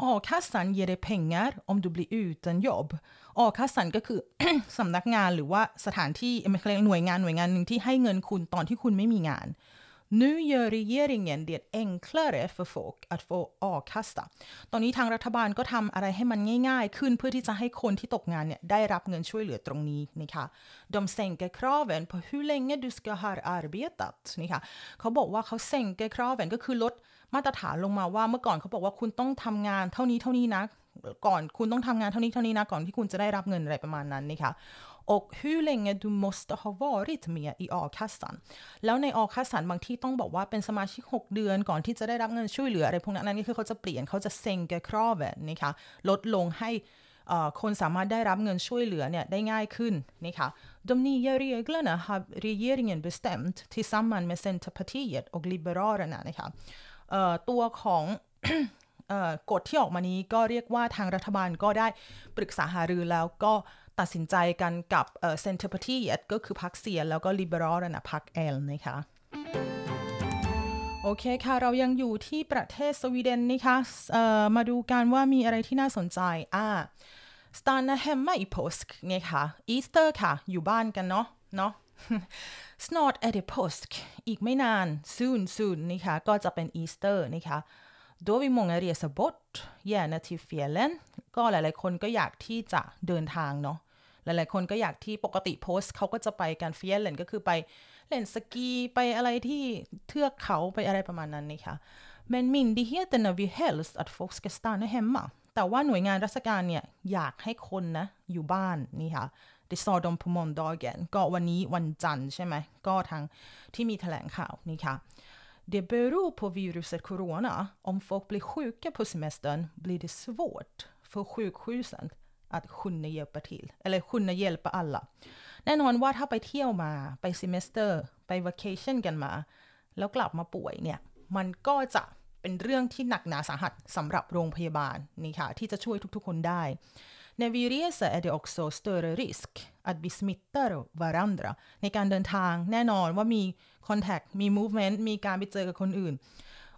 A-kassan ger dig pengar om du blir utan jobb. A-kassan ก็คือ สำนักงานหรือว่าสถานที่หน่วยงานหน่วยงานหนึ่งที่ให้เงินคุณตอนที่คุณไม่มีงาน Nu gör regeringen det enklare för folk att få a-kassa. ตอนนี้ทางรัฐบาลก็ทำอะไรให้มันง่ายๆขึ้นเพื่อที่จะให้คนที่ตกงานเนี่ยได้รับเงินช่วยเหลือตรงนี้นะคะ De sänker kraven på hur länge du ska ha arbetat นะคะเขาบอกว่าเขา sänker kraven ก็คือลดมาตรฐานลงมาว่าเมื่อก่อนเขาบอกว่าคุณต้องทำงานเท่านี้เท่านี้นะก่อนคุณต้องทำงานเท่านี้เท่านี้นะก่อนที่คุณจะได้รับเงินอะไรประมาณนั้นนะคะ och hur länge du måste ha varit med i a-kassan แล้วใน a-kassan บางที่ต้องบอกว่าเป็นสมาชิกหกเดือนก่อนที่จะได้รับเงินช่วยเหลืออะไรพวกนั้นนั่นก็คือเขาจะเปลี่ยนเขาจะ sänka kraven นะคะลดลงให้คนสามารถได้รับเงินช่วยเหลือเนี่ยได้ง่ายขึ้นนะคะ De nya reglerna har regeringen bestämt tillsammans med Centerpartiet och Liberalerna นะคะตัวของ กฎที่ออกมานี้ก็เรียกว่าทางรัฐบาลก็ได้ปรึกษาหารือแล้วก็ตัดสินใจกันกับเอ่อ Centerpartiet ก็คือพรรคเสียแล้วก็ Liberal นะพรรค L นะคะโอเคค่ะเรายังอยู่ที่ประเทศสวีเดนนะคะมาดูกันว่ามีอะไรที่น่าสนใจอ่า Stanna hemma i påsk นะคะอีสเตอร์ค่ะอยู่บ้านกันเนาะเนาะSnart är det påsk. อีกไม่นาน soon soon นะคะก็จะเป็นอีสเตอร์นะคะ Då vi många reser bort gärna till fjällen ก็หลายๆคนก็อยากที่จะเดินทางเนาะหลายๆคนก็อยากที่ปกติ påsk เขาก็จะไปกัน fjällen ก็คือไปเล่นสกีไปอะไรที่เทือกเขาไปอะไรประมาณนั้นนะคะ Men myndigheterna vill helst att folk ska stanna hemma แต่ว่าหน่วยงานราชการเนี่ยอยากให้คนนะอยู่บ้านนี่ค่ะดิซอดอมพมอนดอแกนก็วันนี้วันจันทร์ใช่ไหมก็ทางที่มีแถลงข่าวนี่ค่ะ Det beror på viruset corona. Om folk blir sjuka på semestern blir det svårt för sjukhusen att kunna hjälpa till eller kunna hjälpa alla. แน่นอนว่าถ้าไปเที่ยวมาไปเซมิสเตอร์ไป vacation กันมาแล้วกลับมาป่วยเนี่ยมันก็จะเป็นเรื่องที่หนักหนาสาหัสสำหรับโรงพยาบาลนี่ค่ะที่จะช่วยทุกๆคนได้När vi reser är det också större risk att vi smittar varandra. ในการเดินทางแน่นอนว่ามี contact มี movement มีการไปเจอกับคนอื่น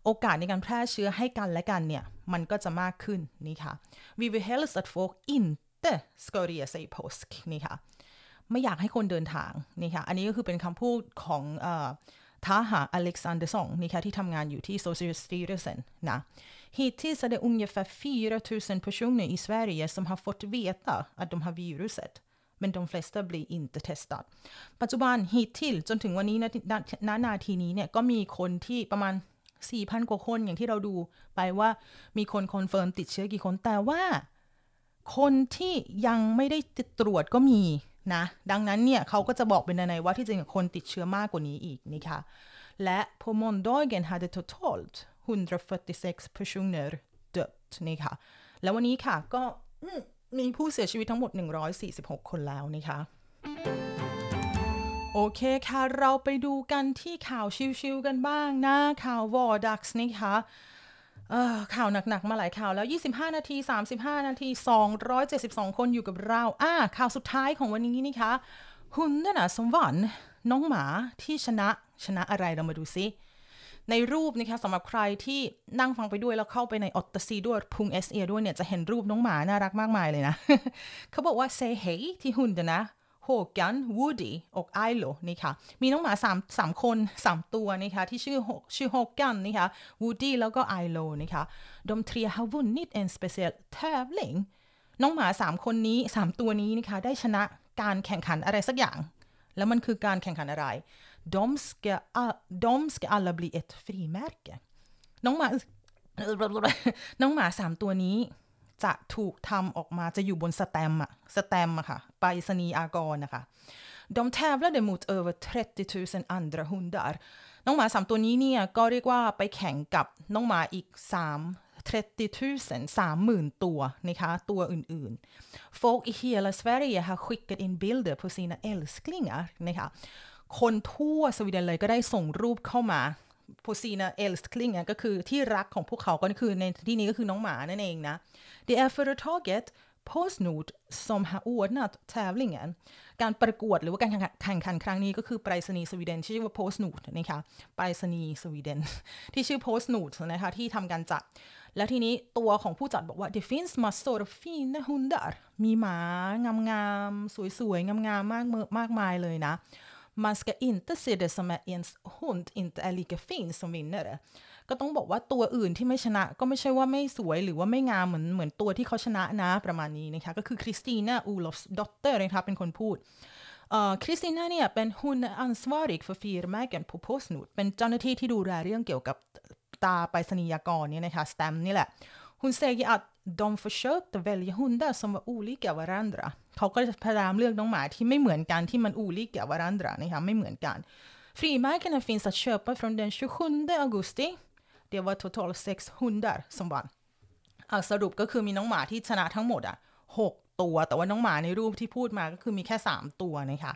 โอกาสในการแพร่เชื้อให้กันและกันเนี่ยมันก็จะมากขึ้นนี่ค่ะ Vi vill helst att folk inte ska resa i påsk นี่ค่ะไม่อยากให้คนเดินทางนี่ค่ะอันนี้ก็คือเป็นคำพูดของเอ่อ Taha Alexandersson, ni kan ju tillgång an ju till Socialstyrelsen. Nah. Hittills är det ungefär fyra tusen personer i Sverige som har fått veta att de har viruset. Men de flesta blir inte testade. ปัจจุบันhittillsจนถึงวันนี้ณนาทีนี้เนี่ยก็มีคนที่ประมาณ สี่พัน กว่าคนอย่างที่เราดูไปว่ามีคนคอนเฟิร์มติดเชื้อกี่คนแต่ว่าคนที่ยังไม่ได้ตรวจก็มีนะดังนั้นเนี่ยเขาก็จะบอกเป็นในว่าที่จริงคนติดเชื้อมากกว่านี้อีกนะคะและpå måndagen hade totalt hundrafyrtiosex personer dött นะคะแล้ววันนี้ค่ะก็มีผู้เสียชีวิตทั้งหมดหนึ่งร้อยสี่สิบหกคนแล้วนะคะโอเคค่ะเราไปดูกันที่ข่าวชิวๆกันบ้างนะข่าววอร์ดักส์นะคะเอ่อข่าวหนักๆมาหลายข่าวแล้วยี่สิบห้านาทีสามสิบห้านาทีสองร้อยเจ็ดสิบสองคนอยู่กับเราอ่าข่าวสุดท้ายของวันนี้นะคะหุ่นนั่นน่ะสมวันน้องหมาที่ชนะชนะอะไรเรามาดูซิในรูปนะคะสำหรับใครที่นั่งฟังไปด้วยแล้วเข้าไปในออตซีด้วยพุงเอสเอด้วยเนี่ยจะเห็นรูปน้องหมาน่ารักมากมายเลยนะ เขาบอกว่า say hey ที่หุ่นนะ Håkan, Woody อก Ailo นี่ค่ะมีน้องหมา3 3คน3ตัวนะคะที่ชื่อชื่อ Håkan นะคะ Woody แล้วก็ Ailo นะคะ De tre har vunnit en speciell tävling น้องหมาสามคนนี้สามตัวนี้นะคะได้ชนะการแข่งขันอะไรสักอย่างแล้วมันคือการแข่งขันอะไรDe ska, de ska alla bli ett frimärke. น้องหมา น้องหมาสามตัวนี้จะถูกทำออกมาจะอยู่บนสแตมป์อะสแตมป์อะค่ะไปรษณียากรนะคะ De tävlade mot över trettiotusen andra hundar. น้องหมาสามตัวนี้เนี่ยก็เรียกว่าไปแข่งกับน้องหมาอีกtrettiotusen, trettiotusenตัวนะคะตัวอื่นๆ Folk i hela Sverige har skickat in bilder på sina älsklingar นะคะคนทั่วสวีเดนเลยก็ได้ส่งรูปเข้ามาpå sina älsklingarก็คือที่รักของพวกเขาก็คือในที่นี้ก็คือน้องหมานั่นเองนะ Det är företaget Postnord som har ordnat tävlingen การประกวดหรือว่าการแข่งขันครั้งนี้ก็คือไปรษณีย์สวีเดนที่ชื่อว่า Postnord นะคะไปรษณีย์สวีเดนที่ชื่อ Postnord นะคะที่ทำการจัดแล้วทีนี้ตัวของผู้จัดบอกว่า Det finns massor av fina hundar มีหมางามๆสวยๆงามๆมากมากมายเลยนะMan ska inte se det som att ens hund inte är lika fin som vinnare. ก็ต้องบอกว่าตัวอื่นที่ไม่ชนะก็ไม่ใช่ว่าไม่สวยหรือว่าไม่งามเหมือนเหมือนตัวที่เขาชนะนะประมาณนี้นะคะก็คือ Christina Olofsdotter นะคะเป็นคนพูดเอ่อ Christina เนี่ยเป็น hon är ansvarig för firmärken på Postnord เป็นเจ้าหน้าที่ที่ดูแลเรื่องเกี่ยวกับตราไปรษณียากรเนี่ยนะคะ stamp นี่แหละ Hon säger att de försökte välja hundar som var olika varandraเขาก็พยายามเลือกน้องหมาที่ไม่เหมือนกันที่มันอูลิกกับวารันดรานะคะไม่เหมือนกัน Frimärkena finns att köpa från den tjugosjunde augusti. Det var totalt sex hundar som vann. อ่ะสรุปก็คือมีน้องหมาที่ชนะทั้งหมดอ่ะหกตัวแต่ว่าน้องหมาในรูปที่พูดมาก็คือมีแค่สามตัวนะคะ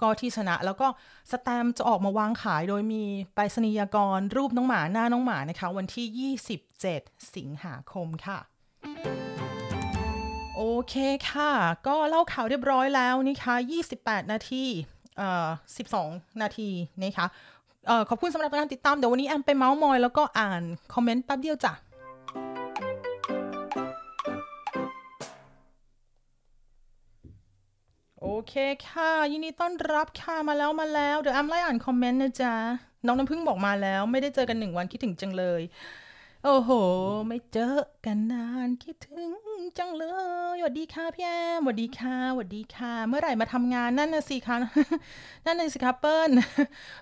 ก็ที่ชนะแล้วก็สแตมป์จะออกมาวางขายโดยมีไปรษณียากรรูปน้องหมาหน้าน้องหมานะคะวันที่ยี่สิบเจ็ดสิงหาคมค่ะโอเคค่ะก็เล่าข่าวเรียบร้อยแล้วนะคะยี่สิบแปดนาทีเอ่อสิบสองนาทีนะคะเอ่อขอบคุณสำหรับการติดตามเดี๋ยววันนี้แอมไปเม้ามอยแล้วก็อ่านคอมเมนต์แป๊บเดียวจ้ะโอเคค่ะยินดีต้อนรับค่ะมาแล้วมาแล้วเดี๋ยวแอมไล่อ่านคอมเมนต์นะจ๊ะน้องน้ำพึ่งบอกมาแล้วไม่ได้เจอกันหนึ่งวันคิดถึงจังเลยโอ้โหไม่เจอกันนานคิดถึงจังเลยสวัสดีค่ะพี่แอมสวัสดีค่ะสวัสดีค่ะเมื่อไหร่มาทำงานนั่นน่ะสิคะนั่นน่ะสิคะเปิ้ล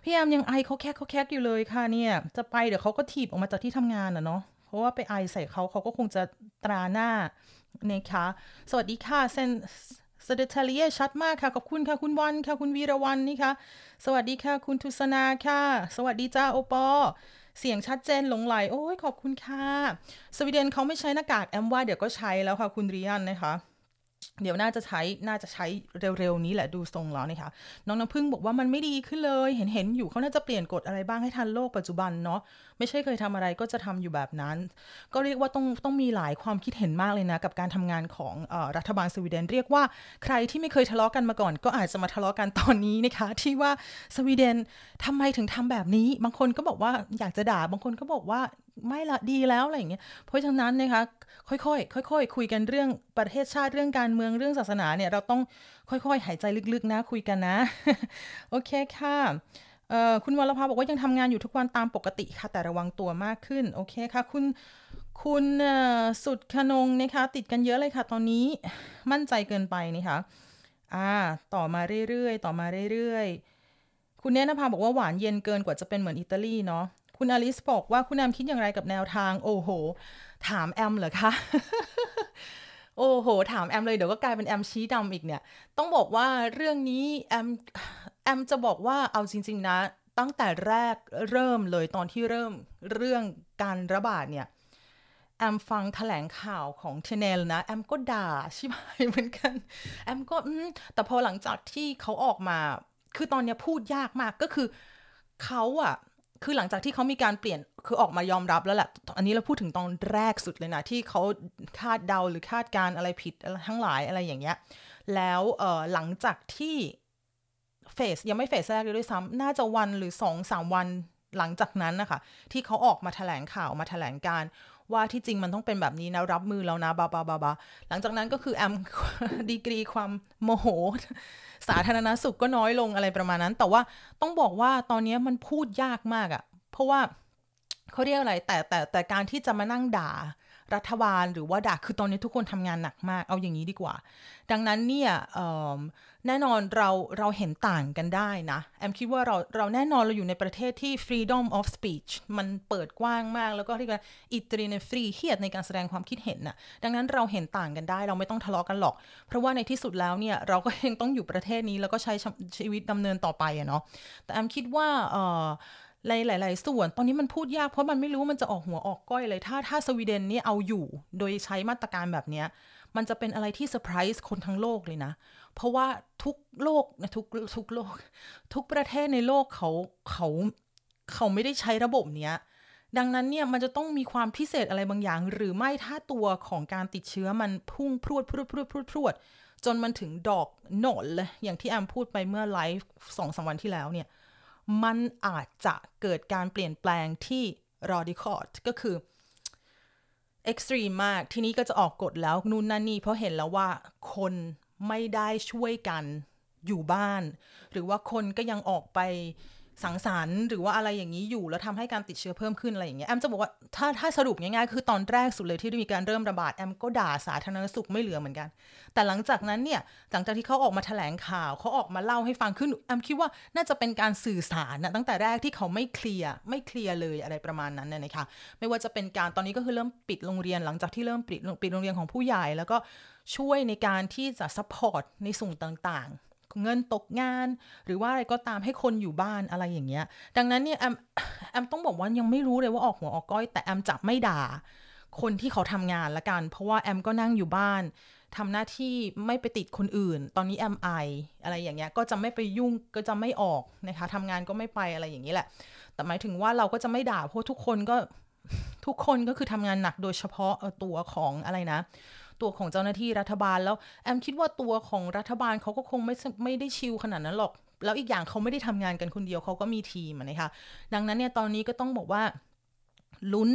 พี่แอมยังไอเขาแคกเขาแคกอยู่เลยค่ะเนี่ยจะไปเดี๋ยวเขาก็ถีบออกมาจากที่ทำงานอ่ะเนาะเพราะว่าไปไอใส่เขาเขาก็คงจะตราหน้านะคะสวัสดีค่ะเซนสเดทาเลียชัดมากค่ะขอบคุณค่ะคุณวันค่ะคุณวีรวันนี่ค่ะสวัสดีค่ะคุณทุสนาค่ะสวัสดีจ้าโอปอเสียงชัดเจนหลงไหลโอ้ยขอบคุณค่ะสวีเดนเขาไม่ใช้หน้ากากแอมว่าเดี๋ยวก็ใช้แล้วค่ะคุณริยันนะคะเดี๋ยวน่าจะใช้น่าจะใช้เร็วๆนี้แหละดูทรงแล้วนะคะน้องน้ำพึ่งบอกว่ามันไม่ดีขึ้นเลยเห็นๆอยู่เขาน่าจะเปลี่ยนกฎอะไรบ้างให้ทันโลกปัจจุบันเนาะไม่ใช่เคยทำอะไรก็จะทำอยู่แบบนั้นก็เรียกว่าต้องต้องมีหลายความคิดเห็นมากเลยนะกับการทำงานของเอ่อรัฐบาลสวีเดนเรียกว่าใครที่ไม่เคยทะเลาะกันมาก่อนก็อาจจะมาทะเลาะกันตอนนี้นะคะที่ว่าสวีเดนทำไมถึงทำแบบนี้บางคนก็บอกว่าอยากจะด่าบางคนก็บอกว่าไม่ละดีแล้วอะไรอย่างเงี้ยเพราะฉะนั้นนะคะค่อยๆค่อยๆคุยกันเรื่องประเทศชาติเรื่องการเมืองเรื่องศาสนาเนี่ยเราต้องค่อยๆหายใจลึกๆนะคุยกันนะ โอเคค่ะ เอ่อคุณวรภาบอกว่ายังทำงานอยู่ทุกวันตามปกติค่ะแต่ระวังตัวมากขึ้นโอเคค่ะคุณคุณสุดขนงนะคะติดกันเยอะเลยค่ะตอนนี้มั่นใจเกินไปนะคะอ่าต่อมาเรื่อยๆต่อมาเรื่อยๆคุณเนธนภาบอกว่าหวานเย็นเกินกว่าจะเป็นเหมือนอิตาลีเนาะคุณอลิสบอกว่าคุณแอมคิดอย่างไรกับแนวทางโอ้โหถามแอมเหรอคะ โอ้โหถามแอมเลยเดี๋ยวก็กลายเป็นแอมชี้ดำอีกเนี่ยต้องบอกว่าเรื่องนี้แอมแอมจะบอกว่าเอาจริงๆนะตั้งแต่แรกเริ่มเลยตอนที่เริ่มเรื่องการระบาดเนี่ยแอมฟังแถลงข่าวของเชนเนลนะแอมก็ด่าชิบหายเหมือนกันแอมก็อืมแต่พอหลังจากที่เขาออกมาคือตอนนี้พูดยากมากก็คือเขาอะคือหลังจากที่เขามีการเปลี่ยนคือออกมายอมรับแล้วแหละอันนี้เราพูดถึงตอนแรกสุดเลยนะที่เขาคาดเดาหรือคาดการอะไรผิดทั้งหลายอะไรอย่างเงี้ยแล้วเอ่อหลังจากที่เฟสยังไม่เฟสแรกเลยด้วยซ้ำน่าจะวันหรือ สองถึงสาม วันหลังจากนั้นนะคะที่เขาออกมาแถลงข่าวมาแถลงการว่าที่จริงมันต้องเป็นแบบนี้นะรับมือแล้วนะบาบาบาบาหลังจากนั้นก็คือแอม ดีกรีความโมโหสาธารณสุขก็น้อยลงอะไรประมาณนั้นแต่ว่าต้องบอกว่าตอนนี้มันพูดยากมากอ่ะเพราะว่าเขาเรียกอะไรแต่แต่แต่การที่จะมานั่งด่ารัฐบาลหรือว่าด่าคือตอนนี้ทุกคนทำงานหนักมากเอาอย่างนี้ดีกว่าดังนั้นเนี่ยแน่นอนเราเราเห็นต่างกันได้นะแอมคิดว่าเราเราแน่นอนเราอยู่ในประเทศที่ freedom of speech มันเปิดกว้างมากแล้วก็เรียกว่าอิตรีในฟรีเฮียดในการแสดงความคิดเห็นน่ะดังนั้นเราเห็นต่างกันได้เราไม่ต้องทะเลาะกันหรอกเพราะว่าในที่สุดแล้วเนี่ยเราก็ยังต้องอยู่ประเทศนี้แล้วก็ใช้ชีวิตดำเนินต่อไปอะเนาะแต่แอมคิดว่าหลายๆส่วนตอนนี้มันพูดยากเพราะมันไม่รู้มันจะออกหัวออกก้อยเลยถ้าถ้าสวีเดนนี่เอาอยู่โดยใช้มาตรการแบบนี้มันจะเป็นอะไรที่เซอร์ไพรส์คนทั้งโลกเลยนะเพราะว่าทุกโลกนะทุกทุกโลกทุกประเทศในโลกเขาเขาเขาไม่ได้ใช้ระบบเนี้ยดังนั้นเนี่ยมันจะต้องมีความพิเศษอะไรบางอย่างหรือไม่ถ้าตัวของการติดเชื้อมันพุ่งพรวดพรวดพรวดพรวดพรวดจนมันถึงดอกโหนดเลยอย่างที่แอมพูดไปเมื่อไลฟ์ สองถึงสาม วันที่แล้วเนี่ยมันอาจจะเกิดการเปลี่ยนแปลงที่ radical ก็คือ extreme มากทีนี้ก็จะออกกฎแล้วนู่นนั่นนี่เพราะเห็นแล้วว่าคนไม่ได้ช่วยกันอยู่บ้านหรือว่าคนก็ยังออกไปสังสรรค์หรือว่าอะไรอย่างนี้อยู่แล้วทำให้การติดเชื้อเพิ่มขึ้นอะไรอย่างเงี้ยแอมจะบอกว่าถ้าถ้าสรุปง่ายๆคือตอนแรกสุดเลยที่มีการเริ่มระบาดแอมก็ด่าสาธารณสุขไม่เหลือเหมือนกันแต่หลังจากนั้นเนี่ยหลังจากที่เขาออกมาแถลงข่าวเขาออกมาเล่าให้ฟังขึ้นแอมคิดว่าน่าจะเป็นการสื่อสารนะตั้งแต่แรกที่เขาไม่เคลียร์ไม่เคลียร์เลยอะไรประมาณนั้นนะคะไม่ว่าจะเป็นการตอนนี้ก็คือเริ่มปิดโรงเรียนหลังจากที่เริ่มปิดปิดโรงเรียนของผู้ใหญ่แล้วก็ช่วยในการที่จะซัพพอร์ตในส่วนต่างเงินตกงานหรือว่าอะไรก็ตามให้คนอยู่บ้านอะไรอย่างเงี้ยดังนั้นเนี่ยแอมแอมต้องบอกว่ายังไม่รู้เลยว่าออกหัวออกก้อยแต่แอมจะไม่ด่าคนที่เขาทำงานละกันเพราะว่าแอมก็นั่งอยู่บ้านทำหน้าที่ไม่ไปติดคนอื่นตอนนี้แอมไออะไรอย่างเงี้ยก็จะไม่ไปยุ่งก็จะไม่ออกนะคะทำงานก็ไม่ไปอะไรอย่างนี้แหละแต่หมายถึงว่าเราก็จะไม่ด่าเพราะทุกคนก็ทุกคนก็คือทำงานหนักโดยเฉพาะตัวของอะไรนะตัวของเจ้าหน้าที่รัฐบาลแล้วแอมคิดว่าตัวของรัฐบาลเขาก็คงไม่ไม่ได้ชิลขนาดนั้นหรอกแล้วอีกอย่างเขาไม่ได้ทำงานกันคนเดียวเขาก็มีทีมนะคะดังนั้นเนี่ยตอนนี้ก็ต้องบอกว่าลุ้น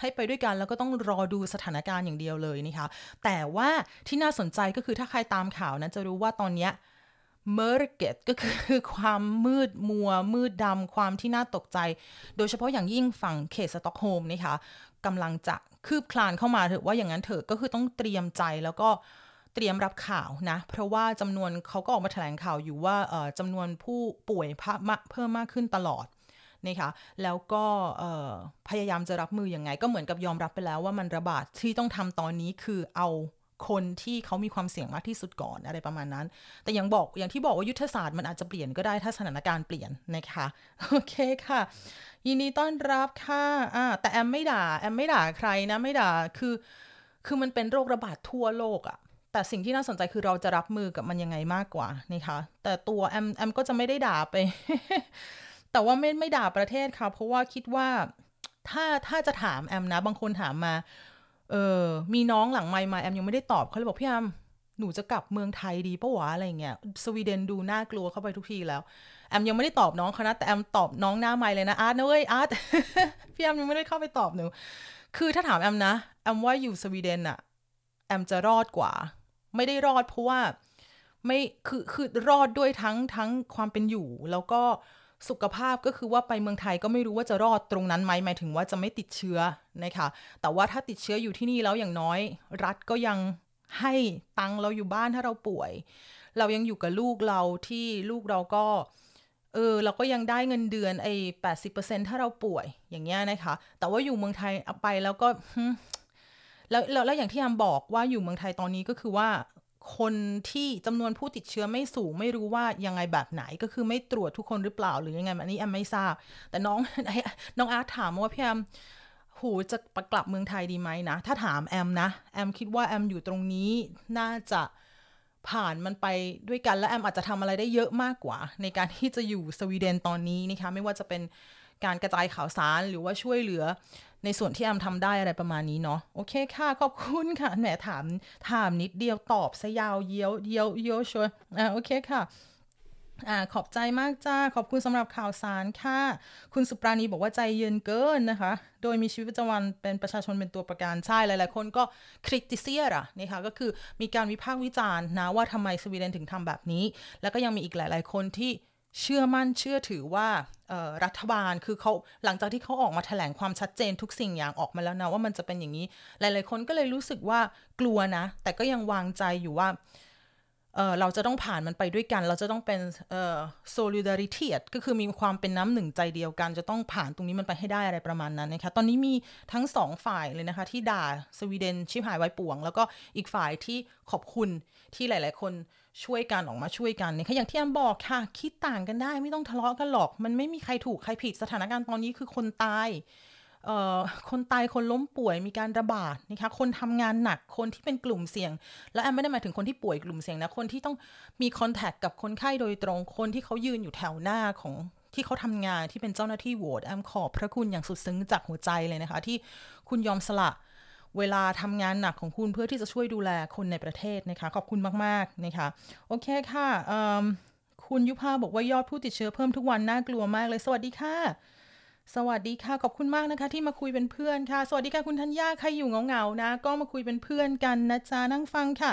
ให้ไปด้วยกันแล้วก็ต้องรอดูสถานการณ์อย่างเดียวเลยนะคะแต่ว่าที่น่าสนใจก็คือถ้าใครตามข่าวนะจะรู้ว่าตอนเนี้ยเมอร์เกตก็คือความมืดมัวมืดดำความที่น่าตกใจโดยเฉพาะอย่างยิ่งฝั่งเขตสต็อกโฮล์มนะคะกำลังจะคืบคลานเข้ามาเถอะว่าอย่างนั้นเถอะก็คือต้องเตรียมใจแล้วก็เตรียมรับข่าวนะเพราะว่าจำนวนเขาก็ออกมาแถลงข่าวอยู่ว่าเอ่อจำนวนผู้ป่วยเพิ่มมากขึ้นตลอดนะคะแล้วก็เอ่อพยายามจะรับมือยังไงก็เหมือนกับยอมรับไปแล้วว่ามันระบาดที่ต้องทำตอนนี้คือเอาคนที่เขามีความเสี่ยงมากที่สุดก่อนอะไรประมาณนั้นแต่ยังบอกอย่างที่บอกว่ายุทธศาสตร์มันอาจจะเปลี่ยนก็ได้ถ้าสถานการณ์เปลี่ยนนะคะโอเคค่ะยินดีต้อนรับค่ะอ่าแต่แอมไม่ด่าแอมไม่ด่าใครนะไม่ด่าคือคือมันเป็นโรคระบาดทั่วโลกอะแต่สิ่งที่น่าสนใจคือเราจะรับมือกับมันยังไงมากกว่านะคะแต่ตัวแอมแอมก็จะไม่ได้ด่าไป แต่ว่าไม่ไม่ด่าประเทศค่ะเพราะว่าคิดว่าถ้าถ้าจะถามแอมนะบางคนถามมาเออมีน้องหลังไมค์มาแอมยังไม่ได้ตอบเขาเลยบอกพี่แอมหนูจะกลับเมืองไทยดีปะวะอะไรเงี้ยสวีเดนดูน่ากลัวเข้าไปทุกทีแล้วแอมยังไม่ได้ตอบน้องเขานะแต่แอมตอบน้องหน้าไมค์เลยนะอาร์ตนะเว้ยอาร์ต พี่แอมยังไม่ได้เข้าไปตอบหนูคือถ้าถามแอมนะแอมว่าอยู่สวีเดนอะแอมจะรอดกว่าไม่ได้รอดเพราะว่าไม่คือคือรอดด้วยทั้งทั้งความเป็นอยู่แล้วก็ สุขภาพก็คือว่าไปเมืองไทยก็ไม่รู้ว่าจะรอดตรงนั้นไหมหมายถึงว่าจะไม่ติดเชื้อนะคะแต่ว่าถ้าติดเชื้ออยู่ที่นี่แล้วอย่างน้อยรัฐก็ยังให้ตังค์เราอยู่บ้านถ้าเราป่วยเรายังอยู่กับลูกเราที่ลูกเราก็เออเราก็ยังได้เงินเดือนไอ้ แปดสิบเปอร์เซ็นต์ ถ้าเราป่วยอย่างเงี้ยนะคะแต่ว่าอยู่เมืองไทยเอาไปแล้วก็แล้วแล้วอย่างที่อามบอกว่าอยู่เมืองไทยตอนนี้ก็คือว่าคนที่จำนวนผู้ติดเชื้อไม่สูงไม่รู้ว่ายังไงแบบไหนก็คือไม่ตรวจทุกคนหรือเปล่าหรือยังไงอันนี้แอมไม่ทราบแต่น้องน้องอาร์ตถามว่าพี่แอมหูจะกลับเมืองไทยดีไหมนะถ้าถามแอมนะแอมคิดว่าแอมอยู่ตรงนี้น่าจะผ่านมันไปด้วยกันและแอมอาจจะทำอะไรได้เยอะมากกว่าในการที่จะอยู่สวีเดนตอนนี้นะคะไม่ว่าจะเป็นการกระจายข่าวสารหรือว่าช่วยเหลือในส่วนที่แอมทำได้อะไรประมาณนี้เนาะโอเคค่ะขอบคุณค่ะแหมถามถามนิดเดียวตอบซะยาวเยี้ยวเยี้ยวเยี้ยวชัวร์อ่าโอเคค่ะอ่าขอบใจมากจ้าขอบคุณสำหรับข่าวสารค่ะคุณสุปราณีบอกว่าใจเย็นเกินนะคะโดยมีชีวิตประจำวันเป็นประชาชนเป็นตัวประกันใช่หลายๆคนก็คริติเซียร์นะคะก็คือมีการวิพากษ์วิจารณ์นะว่าทำไมสวีเดนถึงทำแบบนี้แล้วก็ยังมีอีกหลายๆคนที่เชื่อมั่นเชื่อถือว่ารัฐบาลคือเขาหลังจากที่เขาออกมาแถลงความชัดเจนทุกสิ่งอย่างออกมาแล้วนะว่ามันจะเป็นอย่างนี้หลายๆคนก็เลยรู้สึกว่ากลัวนะแต่ก็ยังวางใจอยู่ว่า เอ่อ เราจะต้องผ่านมันไปด้วยกันเราจะต้องเป็นเอ่อ solidaritet ก็คือมีความเป็นน้ำหนึ่งใจเดียวกันจะต้องผ่านตรงนี้มันไปให้ได้อะไรประมาณนั้นนะคะตอนนี้มีทั้งสองฝ่ายเลยนะคะที่ด่าสวีเดนชิบหายไว้ป่วงแล้วก็อีกฝ่ายที่ขอบคุณที่หลายๆคนช่วยกันออกมาช่วยกันเนี่ยค่ะอย่างที่แอมบอกค่ะคิดต่างกันได้ไม่ต้องทะเลาะกันหรอกมันไม่มีใครถูกใครผิดสถานการณ์ตอนนี้คือคนตายเอ่อคนตายคนล้มป่วยมีการระบาดนะคะคนทำงานหนักคนที่เป็นกลุ่มเสี่ยงและแอมไม่ได้หมายถึงคนที่ป่วยกลุ่มเสี่ยงนะคนที่ต้องมีคอนแทคกับคนไข้โดยตรงคนที่เขายืนอยู่แถวหน้าของที่เขาทำงานที่เป็นเจ้าหน้าที่โหวตแอมขอบพระคุณอย่างสุดซึ้งจากหัวใจเลยนะคะที่คุณยอมสละเวลาทำงานหนักของคุณเพื่อที่จะช่วยดูแลคนในประเทศนะคะขอบคุณมากๆนะคะโอเคค่ะคุณยุภาบอกว่ายอดผู้ติดเชื้อเพิ่มทุกวันน่ากลัวมากเลยสวัสดีค่ะสวัสดีค่ะขอบคุณมากนะคะที่มาคุยเป็นเพื่อนค่ะสวัสดีค่ะคุณธัญญาใครอยู่เหงาๆนะก็มาคุยเป็นเพื่อนกันนะจ๊ะนั่งฟังค่ะ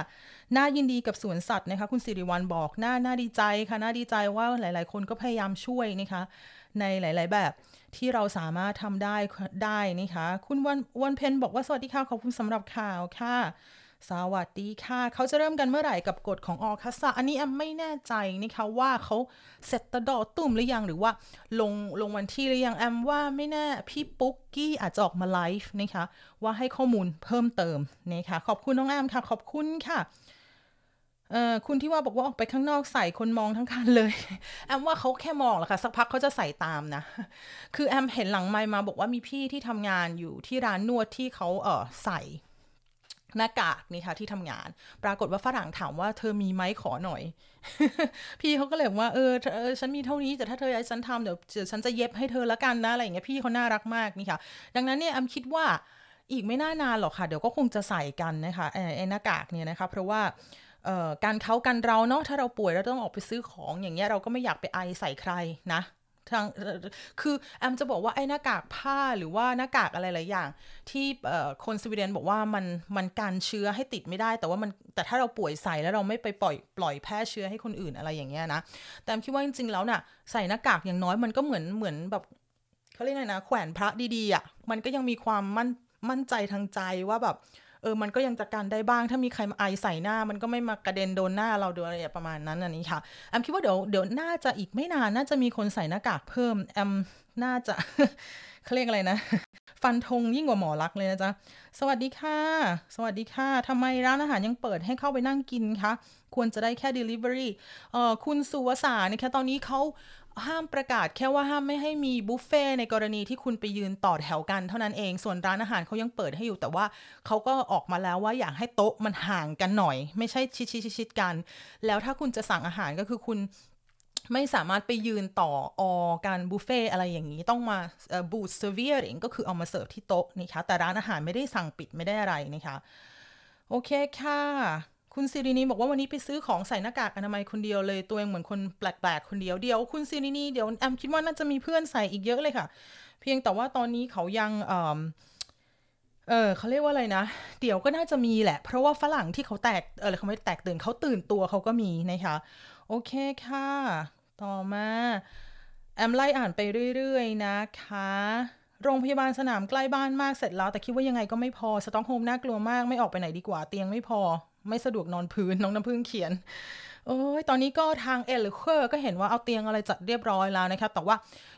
น่ายินดีกับสวนสัตว์นะคะคุณสิริวรรณบอกน่าน่าดีใจค่ะน่าดีใจว่าหลายๆคนก็พยายามช่วยนะคะในหลายๆแบบที่เราสามารถทำได้ได้นะคะคุณวันวันเพนบอกว่าสวัสดีค่ะขอบคุณสำหรับข่าวค่ะสวัสดีค่ะเขาจะเริ่มกันเมื่อไหร่กับกฎของออคัสซาอันนี้แอมไม่แน่ใจนะคะว่าเขาเสร็จตะดอตุ่มหรือยังหรือว่าลงลงวันที่หรือยังแอมว่าไม่แน่พี่ปุ๊กกี้อาจจะออกมาไลฟ์นะคะว่าให้ข้อมูลเพิ่มเติมนะคะขอบคุณน้องแอมค่ะขอบคุณค่ะเอ่อคุณที่ว่าบอกว่าออกไปข้างนอกใส่คนมองทั้งคันเลยแอมว่าเขาแค่มองแหละค่ะสักพักเขาจะใส่ตามนะคือแอมเห็นหลังไมค์มาบอกว่ามีพี่ที่ทำงานอยู่ที่ร้านนวดที่เขาเอ่อใส่หน้ากากนี่ค่ะที่ทำงานปรากฏว่าฝรั่งถามว่าเธอมีไหมขอหน่อย พี่เขาก็เลยบอกว่าเออเออฉันมีเท่านี้แต่ถ้าเธออยากฉันทำเดี๋ยวฉันจะเย็บให้เธอละกันนะอะไรอย่างเงี้ยพี่เขาน่ารักมากนี่ค่ะดังนั้นเนี่ยแอมคิดว่าอีกไม่น่านานหรอกค่ะเดี๋ยวก็คงจะใส่กันนะคะไอ้หน้ากากเนี่ยนะคะเพราะว่าการเขากันเราเนาะถ้าเราป่วยเราต้องออกไปซื้อของอย่างเงี้ยเราก็ไม่อยากไปไอใส่ใครนะทางคือแอมจะบอกว่าไอ้หน้ากากผ้าหรือว่าหน้ากากอะไรหลายอย่างที่คนสวีเดนบอกว่ามันมันกันเชื้อให้ติดไม่ได้แต่ว่ามันแต่ถ้าเราป่วยใส่แล้วเราไม่ไปปล่อยปล่อยแพร่เชื้อให้คนอื่นอะไรอย่างเงี้ยนะแต่แอมคิดว่าจริงๆแล้วน่ะใส่หน้ากากอย่างน้อยมันก็เหมือนเหมือนแบบเขาเรียกไงนะแขวนพระดีๆอ่ะมันก็ยังมีความมั่นมั่นใจทางใจว่าแบบเออมันก็ยังจัดการได้บ้างถ้ามีใครมาไอใส่หน้ามันก็ไม่มากระเด็นโดนหน้าเราโดนอะไรประมาณนั้นอันนี้ค่ะแอมคิดว่าเดี๋ยวเดี๋ยวน่าจะอีกไม่นานน่าจะมีคนใส่หน้ากากเพิ่มแอมน่าจะเขาเรียกอะไรนะฟันธงยิ่งกว่าหมอลักเลยนะจ๊ะสวัสดีค่ะสวัสดีค่ะทำไมร้านอาหารยังเปิดให้เข้าไปนั่งกินคะควรจะได้แค่ delivery เอ่อคุณสุวสานะคะตอนนี้เขาห้ามประกาศแค่ว่าห้ามไม่ให้มีบุฟเฟ่ในกรณีที่คุณไปยืนต่อแถวกันเท่านั้นเองส่วนร้านอาหารเขายังเปิดให้อยู่แต่ว่าเขาก็ออกมาแล้วว่าอยากให้โต๊ะมันห่างกันหน่อยไม่ใช่ชิดๆๆกันแล้วถ้าคุณจะสั่งอาหารก็คือคุณไม่สามารถไปยืนต่อออการบุฟเฟ่อะไรอย่างนี้ต้องมาบูธเซอร์เวียริงก็คือเอามาเสิร์ฟที่โต๊ะนะคะแต่ร้านอาหารไม่ได้สั่งปิดไม่ได้อะไรนะคะโอเคค่ะคุณซิรินีบอกว่าวันนี้ไปซื้อของใส่หน้ากากอนามัยคนเดียวเลยตัวเองเหมือนคนแปลกๆคนเดียวเดียวคุณซิรินีเดี๋ยวแอมคิดว่าน่าจะมีเพื่อนใส่อีกเยอะเลยค่ะเพียงแต่ว่าตอนนี้เขายังเอ่อเออเขาเรียกว่าอะไรนะเดี๋ยวก็น่าจะมีแหละเพราะว่าฝรั่งที่เขาแตกเออเขาไม่แตกตื่นเขาตื่นตัวเขาก็มีนะคะโอเคค่ะต่อมา แอมไล่อ่านไปเรื่อยๆนะคะโรงพยาบาลสนามใกล้บ้านมากเสร็จแล้วแต่คิดว่ายังไงก็ไม่พอสต็อกโฮมน่ากลัวมากไม่ออกไปไหนดีกว่าเตียงไม่พอไม่สะดวกนอนพื้นน้องน้ำพึ่งเขียนโอ้ยตอนนี้ก็ทางเอลเคอร์ก็เห็นว่าเอาเตียงอะไรจัดเรียบร้อยแล้วนะคะแต่ว่า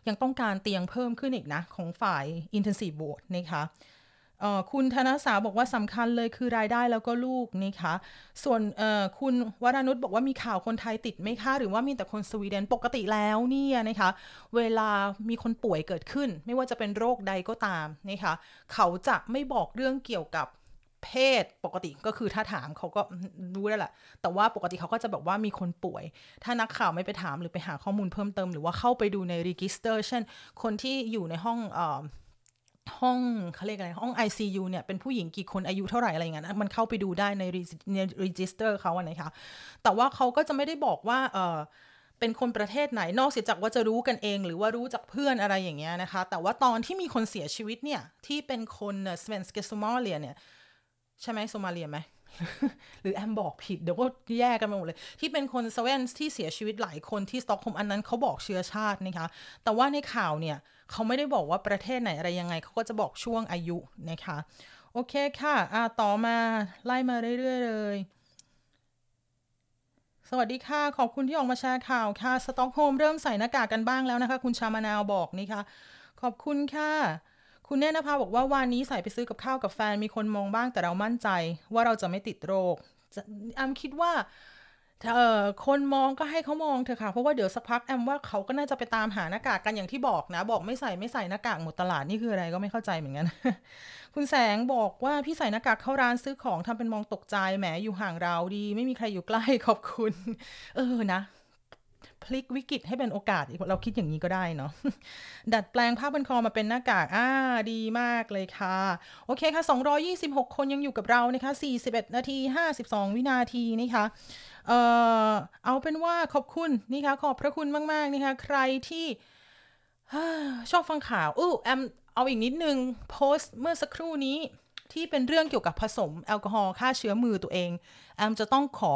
ยังต้องการเตียงเพิ่มขึ้นอีกนะของฝ่าย Intensive Board นะคะเอ่อคุณธนสาบอกว่าสำคัญเลยคือรายได้แล้วก็ลูกนะคะส่วนเอ่อคุณวรานุชบอกว่ามีข่าวคนไทยติดไหมคะหรือว่ามีแต่คนสวีเดนปกติแล้วเนี่ยนะคะเวลามีคนป่วยเกิดขึ้นไม่ว่าจะเป็นโรคใดก็ตามนะคะเขาจะไม่บอกเรื่องเกี่ยวกับเพศปกติก็คือถ้าถามเขาก็รู้ได้แหละแต่ว่าปกติเขาก็จะบอกว่ามีคนป่วยถ้านักข่าวไม่ไปถามหรือไปหาข้อมูลเพิ่มเติมหรือว่าเข้าไปดูในรีจิสเตอร์เช่นคนที่อยู่ในห้องเอ่อห้องเขาเรียกอะไรห้อง ไอ ซี ยู เนี่ยเป็นผู้หญิงกี่คนอายุเท่าไหร่อะไรอย่างเงี้ยมันเข้าไปดูได้ในรีจิสเตอร์เขาอ่ะนะคะแต่ว่าเขาก็จะไม่ได้บอกว่าเออเป็นคนประเทศไหนนอกเสียจากว่าจะรู้กันเองหรือว่ารู้จากเพื่อนอะไรอย่างเงี้ยนะคะแต่ว่าตอนที่มีคนเสียชีวิตเนี่ยที่เป็นคนสเวนสเกโซมาเลียเนี่ยใช่ไหมโซมาเลียไหม หรือแอมบอกผิดเดี๋ยวก็แยกกันไปหมดเลยที่เป็นคนสเวนที่เสียชีวิตหลายคนที่สต็อกโฮล์มอันนั้นเขาบอกเชื้อชาตินะคะแต่ว่าในข่าวเนี่ยเขาไม่ได้บอกว่าประเทศไหนอะไรยังไงเขาก็จะบอกช่วงอายุนะคะโอเคค่ะอ่ะต่อมาไล่มาเรื่อยๆเลยสวัสดีค่ะขอบคุณที่ออกมาแชร์ข่าวค่ะสต็อกโฮล์มเริ่มใส่หน้ากากกันบ้างแล้วนะคะคุณชามานาวบอกนะคะขอบคุณค่ะคุณเนธนภาบอกว่าวานนี้ใส่ไปซื้อกับข้าวกับแฟนมีคนมองบ้างแต่เรามั่นใจว่าเราจะไม่ติดโรคแอมคิดว่าเอ่อคนมองก็ให้เขามองเถอะค่ะเพราะว่าเดี๋ยวสักพักแอมว่าเขาก็น่าจะไปตามหาหน้ากากกันอย่างที่บอกนะบอกไม่ใส่ไม่ใส่หน้ากากหมดตลาดนี่คืออะไรก็ไม่เข้าใจเหมือนกัน คุณแสงบอกว่าพี่ใส่หน้ากากเข้าร้านซื้อของทำเป็นมองตกใจแหมอยู่ห่างเราดีไม่มีใครอยู่ใกล้ขอบคุณ เออนะพลิกวิกฤตให้เป็นโอกาสเราคิดอย่างนี้ก็ได้เนาะดัดแปลงผ้าพันคอมาเป็นหน้ากากอ่าดีมากเลยค่ะโอเคค่ะสองร้อยยี่สิบหกคนยังอยู่กับเรานะคะสี่สิบเอ็ดนาทีห้าสิบสองวินาทีนะคะเอ่อเอาเป็นว่าขอบคุณนะคะขอบพระคุณมากๆนะคะใครที่ชอบฟังข่าวอู้แอมเอาอีกนิดนึงโพสต์เมื่อสักครู่นี้ที่เป็นเรื่องเกี่ยวกับผสมแอลกอฮอล์ฆ่าเชื้อมือตัวเองแอมจะต้องขอ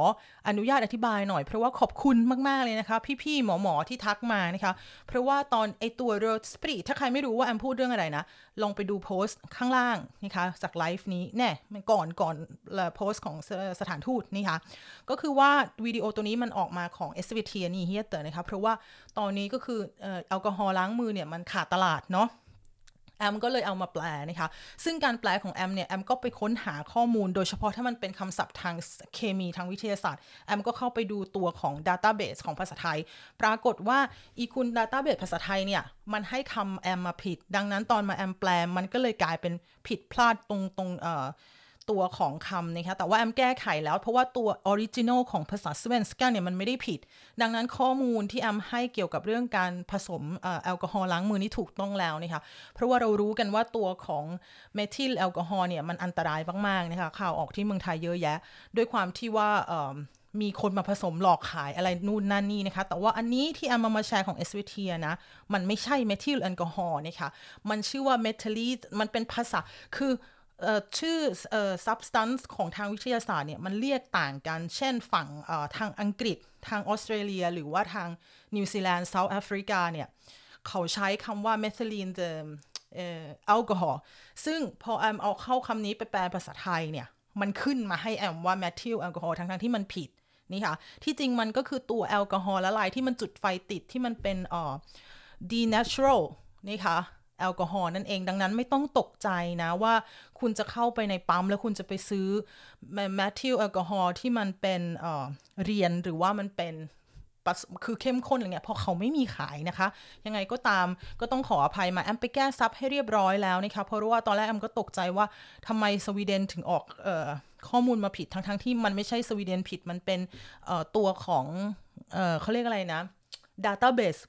อนุญาตอธิบายหน่อยเพราะว่าขอบคุณมากๆเลยนะคะพี่ๆหมอๆที่ทักมานะคะเพราะว่าตอนไอตัวเรอสปริตถ้าใครไม่รู้ว่าแอมพูดเรื่องอะไรนะลองไปดูโพสต์ข้างล่างนะคะจากไลฟ์นี้แน่มันก่อนก่อนโพสต์ของสถานทูตนะคะก็คือว่าวิดีโอตัวนี้มันออกมาของ เอส วี ที นี่เฮียเตอร์นะคะเพราะว่าตอนนี้ก็คือแอลกอฮอล์ล้างมือเนี่ยมันขาดตลาดเนาะแอมก็เลยเอามาแปลนะคะซึ่งการแปลของแอมเนี่ยแอมก็ไปค้นหาข้อมูลโดยเฉพาะถ้ามันเป็นคำศัพท์ทางเคมีทางวิทยาศาสตร์แอมก็เข้าไปดูตัวของดัตต้าเบสของภาษาไทยปรากฏว่าอีคุณดัตต้าเบสภาษาไทยเนี่ยมันให้คำแอมมาผิดดังนั้นตอนมาแอมแปลมันก็เลยกลายเป็นผิดพลาดตรงตรงเอ่อตัวของคำนะคะแต่ว่าแอมแก้ไขแล้วเพราะว่าตัวออริจินอลของภาษาสเวนสกาเนี่ยมันไม่ได้ผิดดังนั้นข้อมูลที่แอมให้เกี่ยวกับเรื่องการผสมแอลกอฮอล์ล้างมือนี่ถูกต้องแล้วนะคะเพราะว่าเรารู้กันว่าตัวของเมทิลแอลกอฮอล์เนี่ยมันอันตรายมากๆนะคะข่าวออกที่เมืองไทยเยอะแยะด้วยความที่ว่ามีคนมาผสมหลอกขายอะไรนู่นนั่นนี่นะคะแต่ว่าอันนี้ที่แอมมาแชร์ของ เอส วี ที นะมันไม่ใช่เมทิลแอลกอฮอล์นะคะมันชื่อว่าเมทิลีนมันเป็นภาษาคือชื่อ substance ของทางวิทยาศาสตร์เนี่ยมันเรียกต่างกันเช่นฝั่งทางอังกฤษทางออสเตรเลียหรือว่าทางนิวซีแลนด์เซาท์แอฟริกาเนี่ยเขาใช้คำว่า methylene alcohol ซึ่งพอแอมเอาเข้าคำนี้ไปแปลภาษาไทยเนี่ยมันขึ้นมาให้แอมว่า methyl alcohol ทั้งๆที่มันผิดนี่ค่ะที่จริงมันก็คือตัวแอลกอฮอล์ละลายที่มันจุดไฟติดที่มันเป็น denatural นี่ค่ะแอลกอฮอล์นั่นเองดังนั้นไม่ต้องตกใจนะว่าคุณจะเข้าไปในปั๊มแล้วคุณจะไปซื้อแมทธิลแอลกอฮอล์ที่มันเป็นเอ่อเรียนหรือว่ามันเป็นคือเข้มข้นอะไรเงี้ยเพราะเขาไม่มีขายนะคะยังไงก็ตามก็ต้องขออภัยมาแอมไปแก้ซับให้เรียบร้อยแล้วนะคะเพราะว่าตอนแรกแอมก็ตกใจว่าทำไมสวีเดนถึงออกเอ่อข้อมูลมาผิดทั้งๆที่มันไม่ใช่สวีเดนผิดมันเป็นเอ่อตัวของเอ่อเขาเรียกอะไรนะ database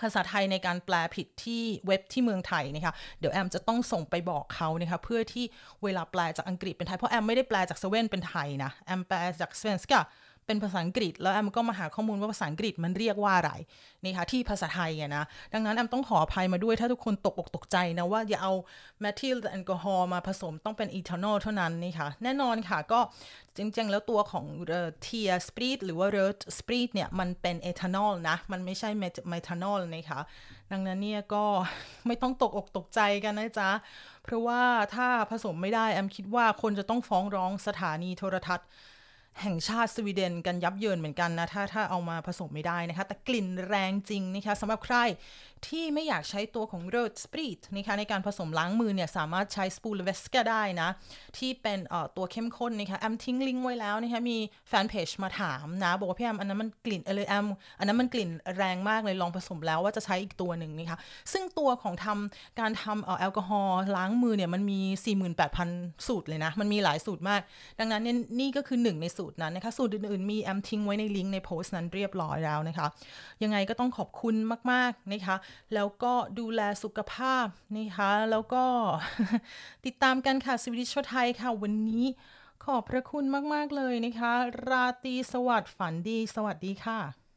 ภาษาไทยในการแปลผิดที่เว็บที่เมืองไทยนะคะเดี๋ยวแอมจะต้องส่งไปบอกเขานะคะเพื่อที่เวลาแปลจากอังกฤษเป็นไทยเพราะแอมไม่ได้แปลจากสวีเดนเป็นไทยนะแอมแปลจากสเวนสกา เป็นภาษาอังกฤษแล้วแอมก็มาหาข้อมูลว่าภาษาอังกฤษมันเรียกว่าอะไรนี่ค่ะที่ภาษาไทยอ่ะนะดังนั้นแอมต้องขออภัยมาด้วยถ้าทุกคนตกอกตกใจนะว่าอย่าเอาเมทิลแอลกอฮอล์มาผสมต้องเป็นอีทานอลเท่านั้นนี่ค่ะแน่นอนค่ะก็จริงๆแล้วตัวของเอ่อเทียสปริตหรือว่าเรดสปริตเนี่ยมันเป็นเอทานอลนะมันไม่ใช่เมทานอลนะคะดังนั้นเนี่ยก็ไม่ต้องตกอกตกใจกันนะจ๊ะเพราะว่าถ้าผสมไม่ได้แอมคิดว่าคนจะต้องฟ้องร้องสถานีโทรทัศน์แห่งชาติสวีเดนกันยับเยินเหมือนกันนะถ้าถ้าเอามาผสมไม่ได้นะคะแต่กลิ่นแรงจริงนะคะสำหรับใครที่ไม่อยากใช้ตัวของ Röd Sprit นะคะในการผสมล้างมือเนี่ยสามารถใช้ Spolvätska ได้นะที่เป็นเอ่อตัวเข้มข้นนะคะแอมทิ้งลิงก์ไว้แล้วนะคะมีแฟนเพจมาถามนะบอกว่าพี่แอมอันนั้นมันกลิ่นเออแอมอันนั้นมันกลิ่นแรงมากเลยลองผสมแล้วว่าจะใช้อีกตัวนึงนะคะซึ่งตัวของทำการทำเอ่อแอลกอฮอล์ล้างมือเนี่ยมันมี สี่หมื่นแปดพัน สูตรเลยนะมันมีหลายสูตรมากดังนั้นเนี่ยนี่ก็คือหนึ่งในสูตรนั้นนะคะสูตรอื่นๆมีแอมทิ้งไว้ในลิงก์ในโพสต์นั้นเรียบร้อยแล้วนะคะยังไงก็ต้องขอบคุณมากๆนะคะแล้วก็ดูแลสุขภาพนะคะแล้วก็ติดตามกันค่ะ swedish for thai ค่ะวันนี้ขอบพระคุณมากๆเลยนะคะราตรีสวัสดิ์ฝันดีสวัสดีค่ะ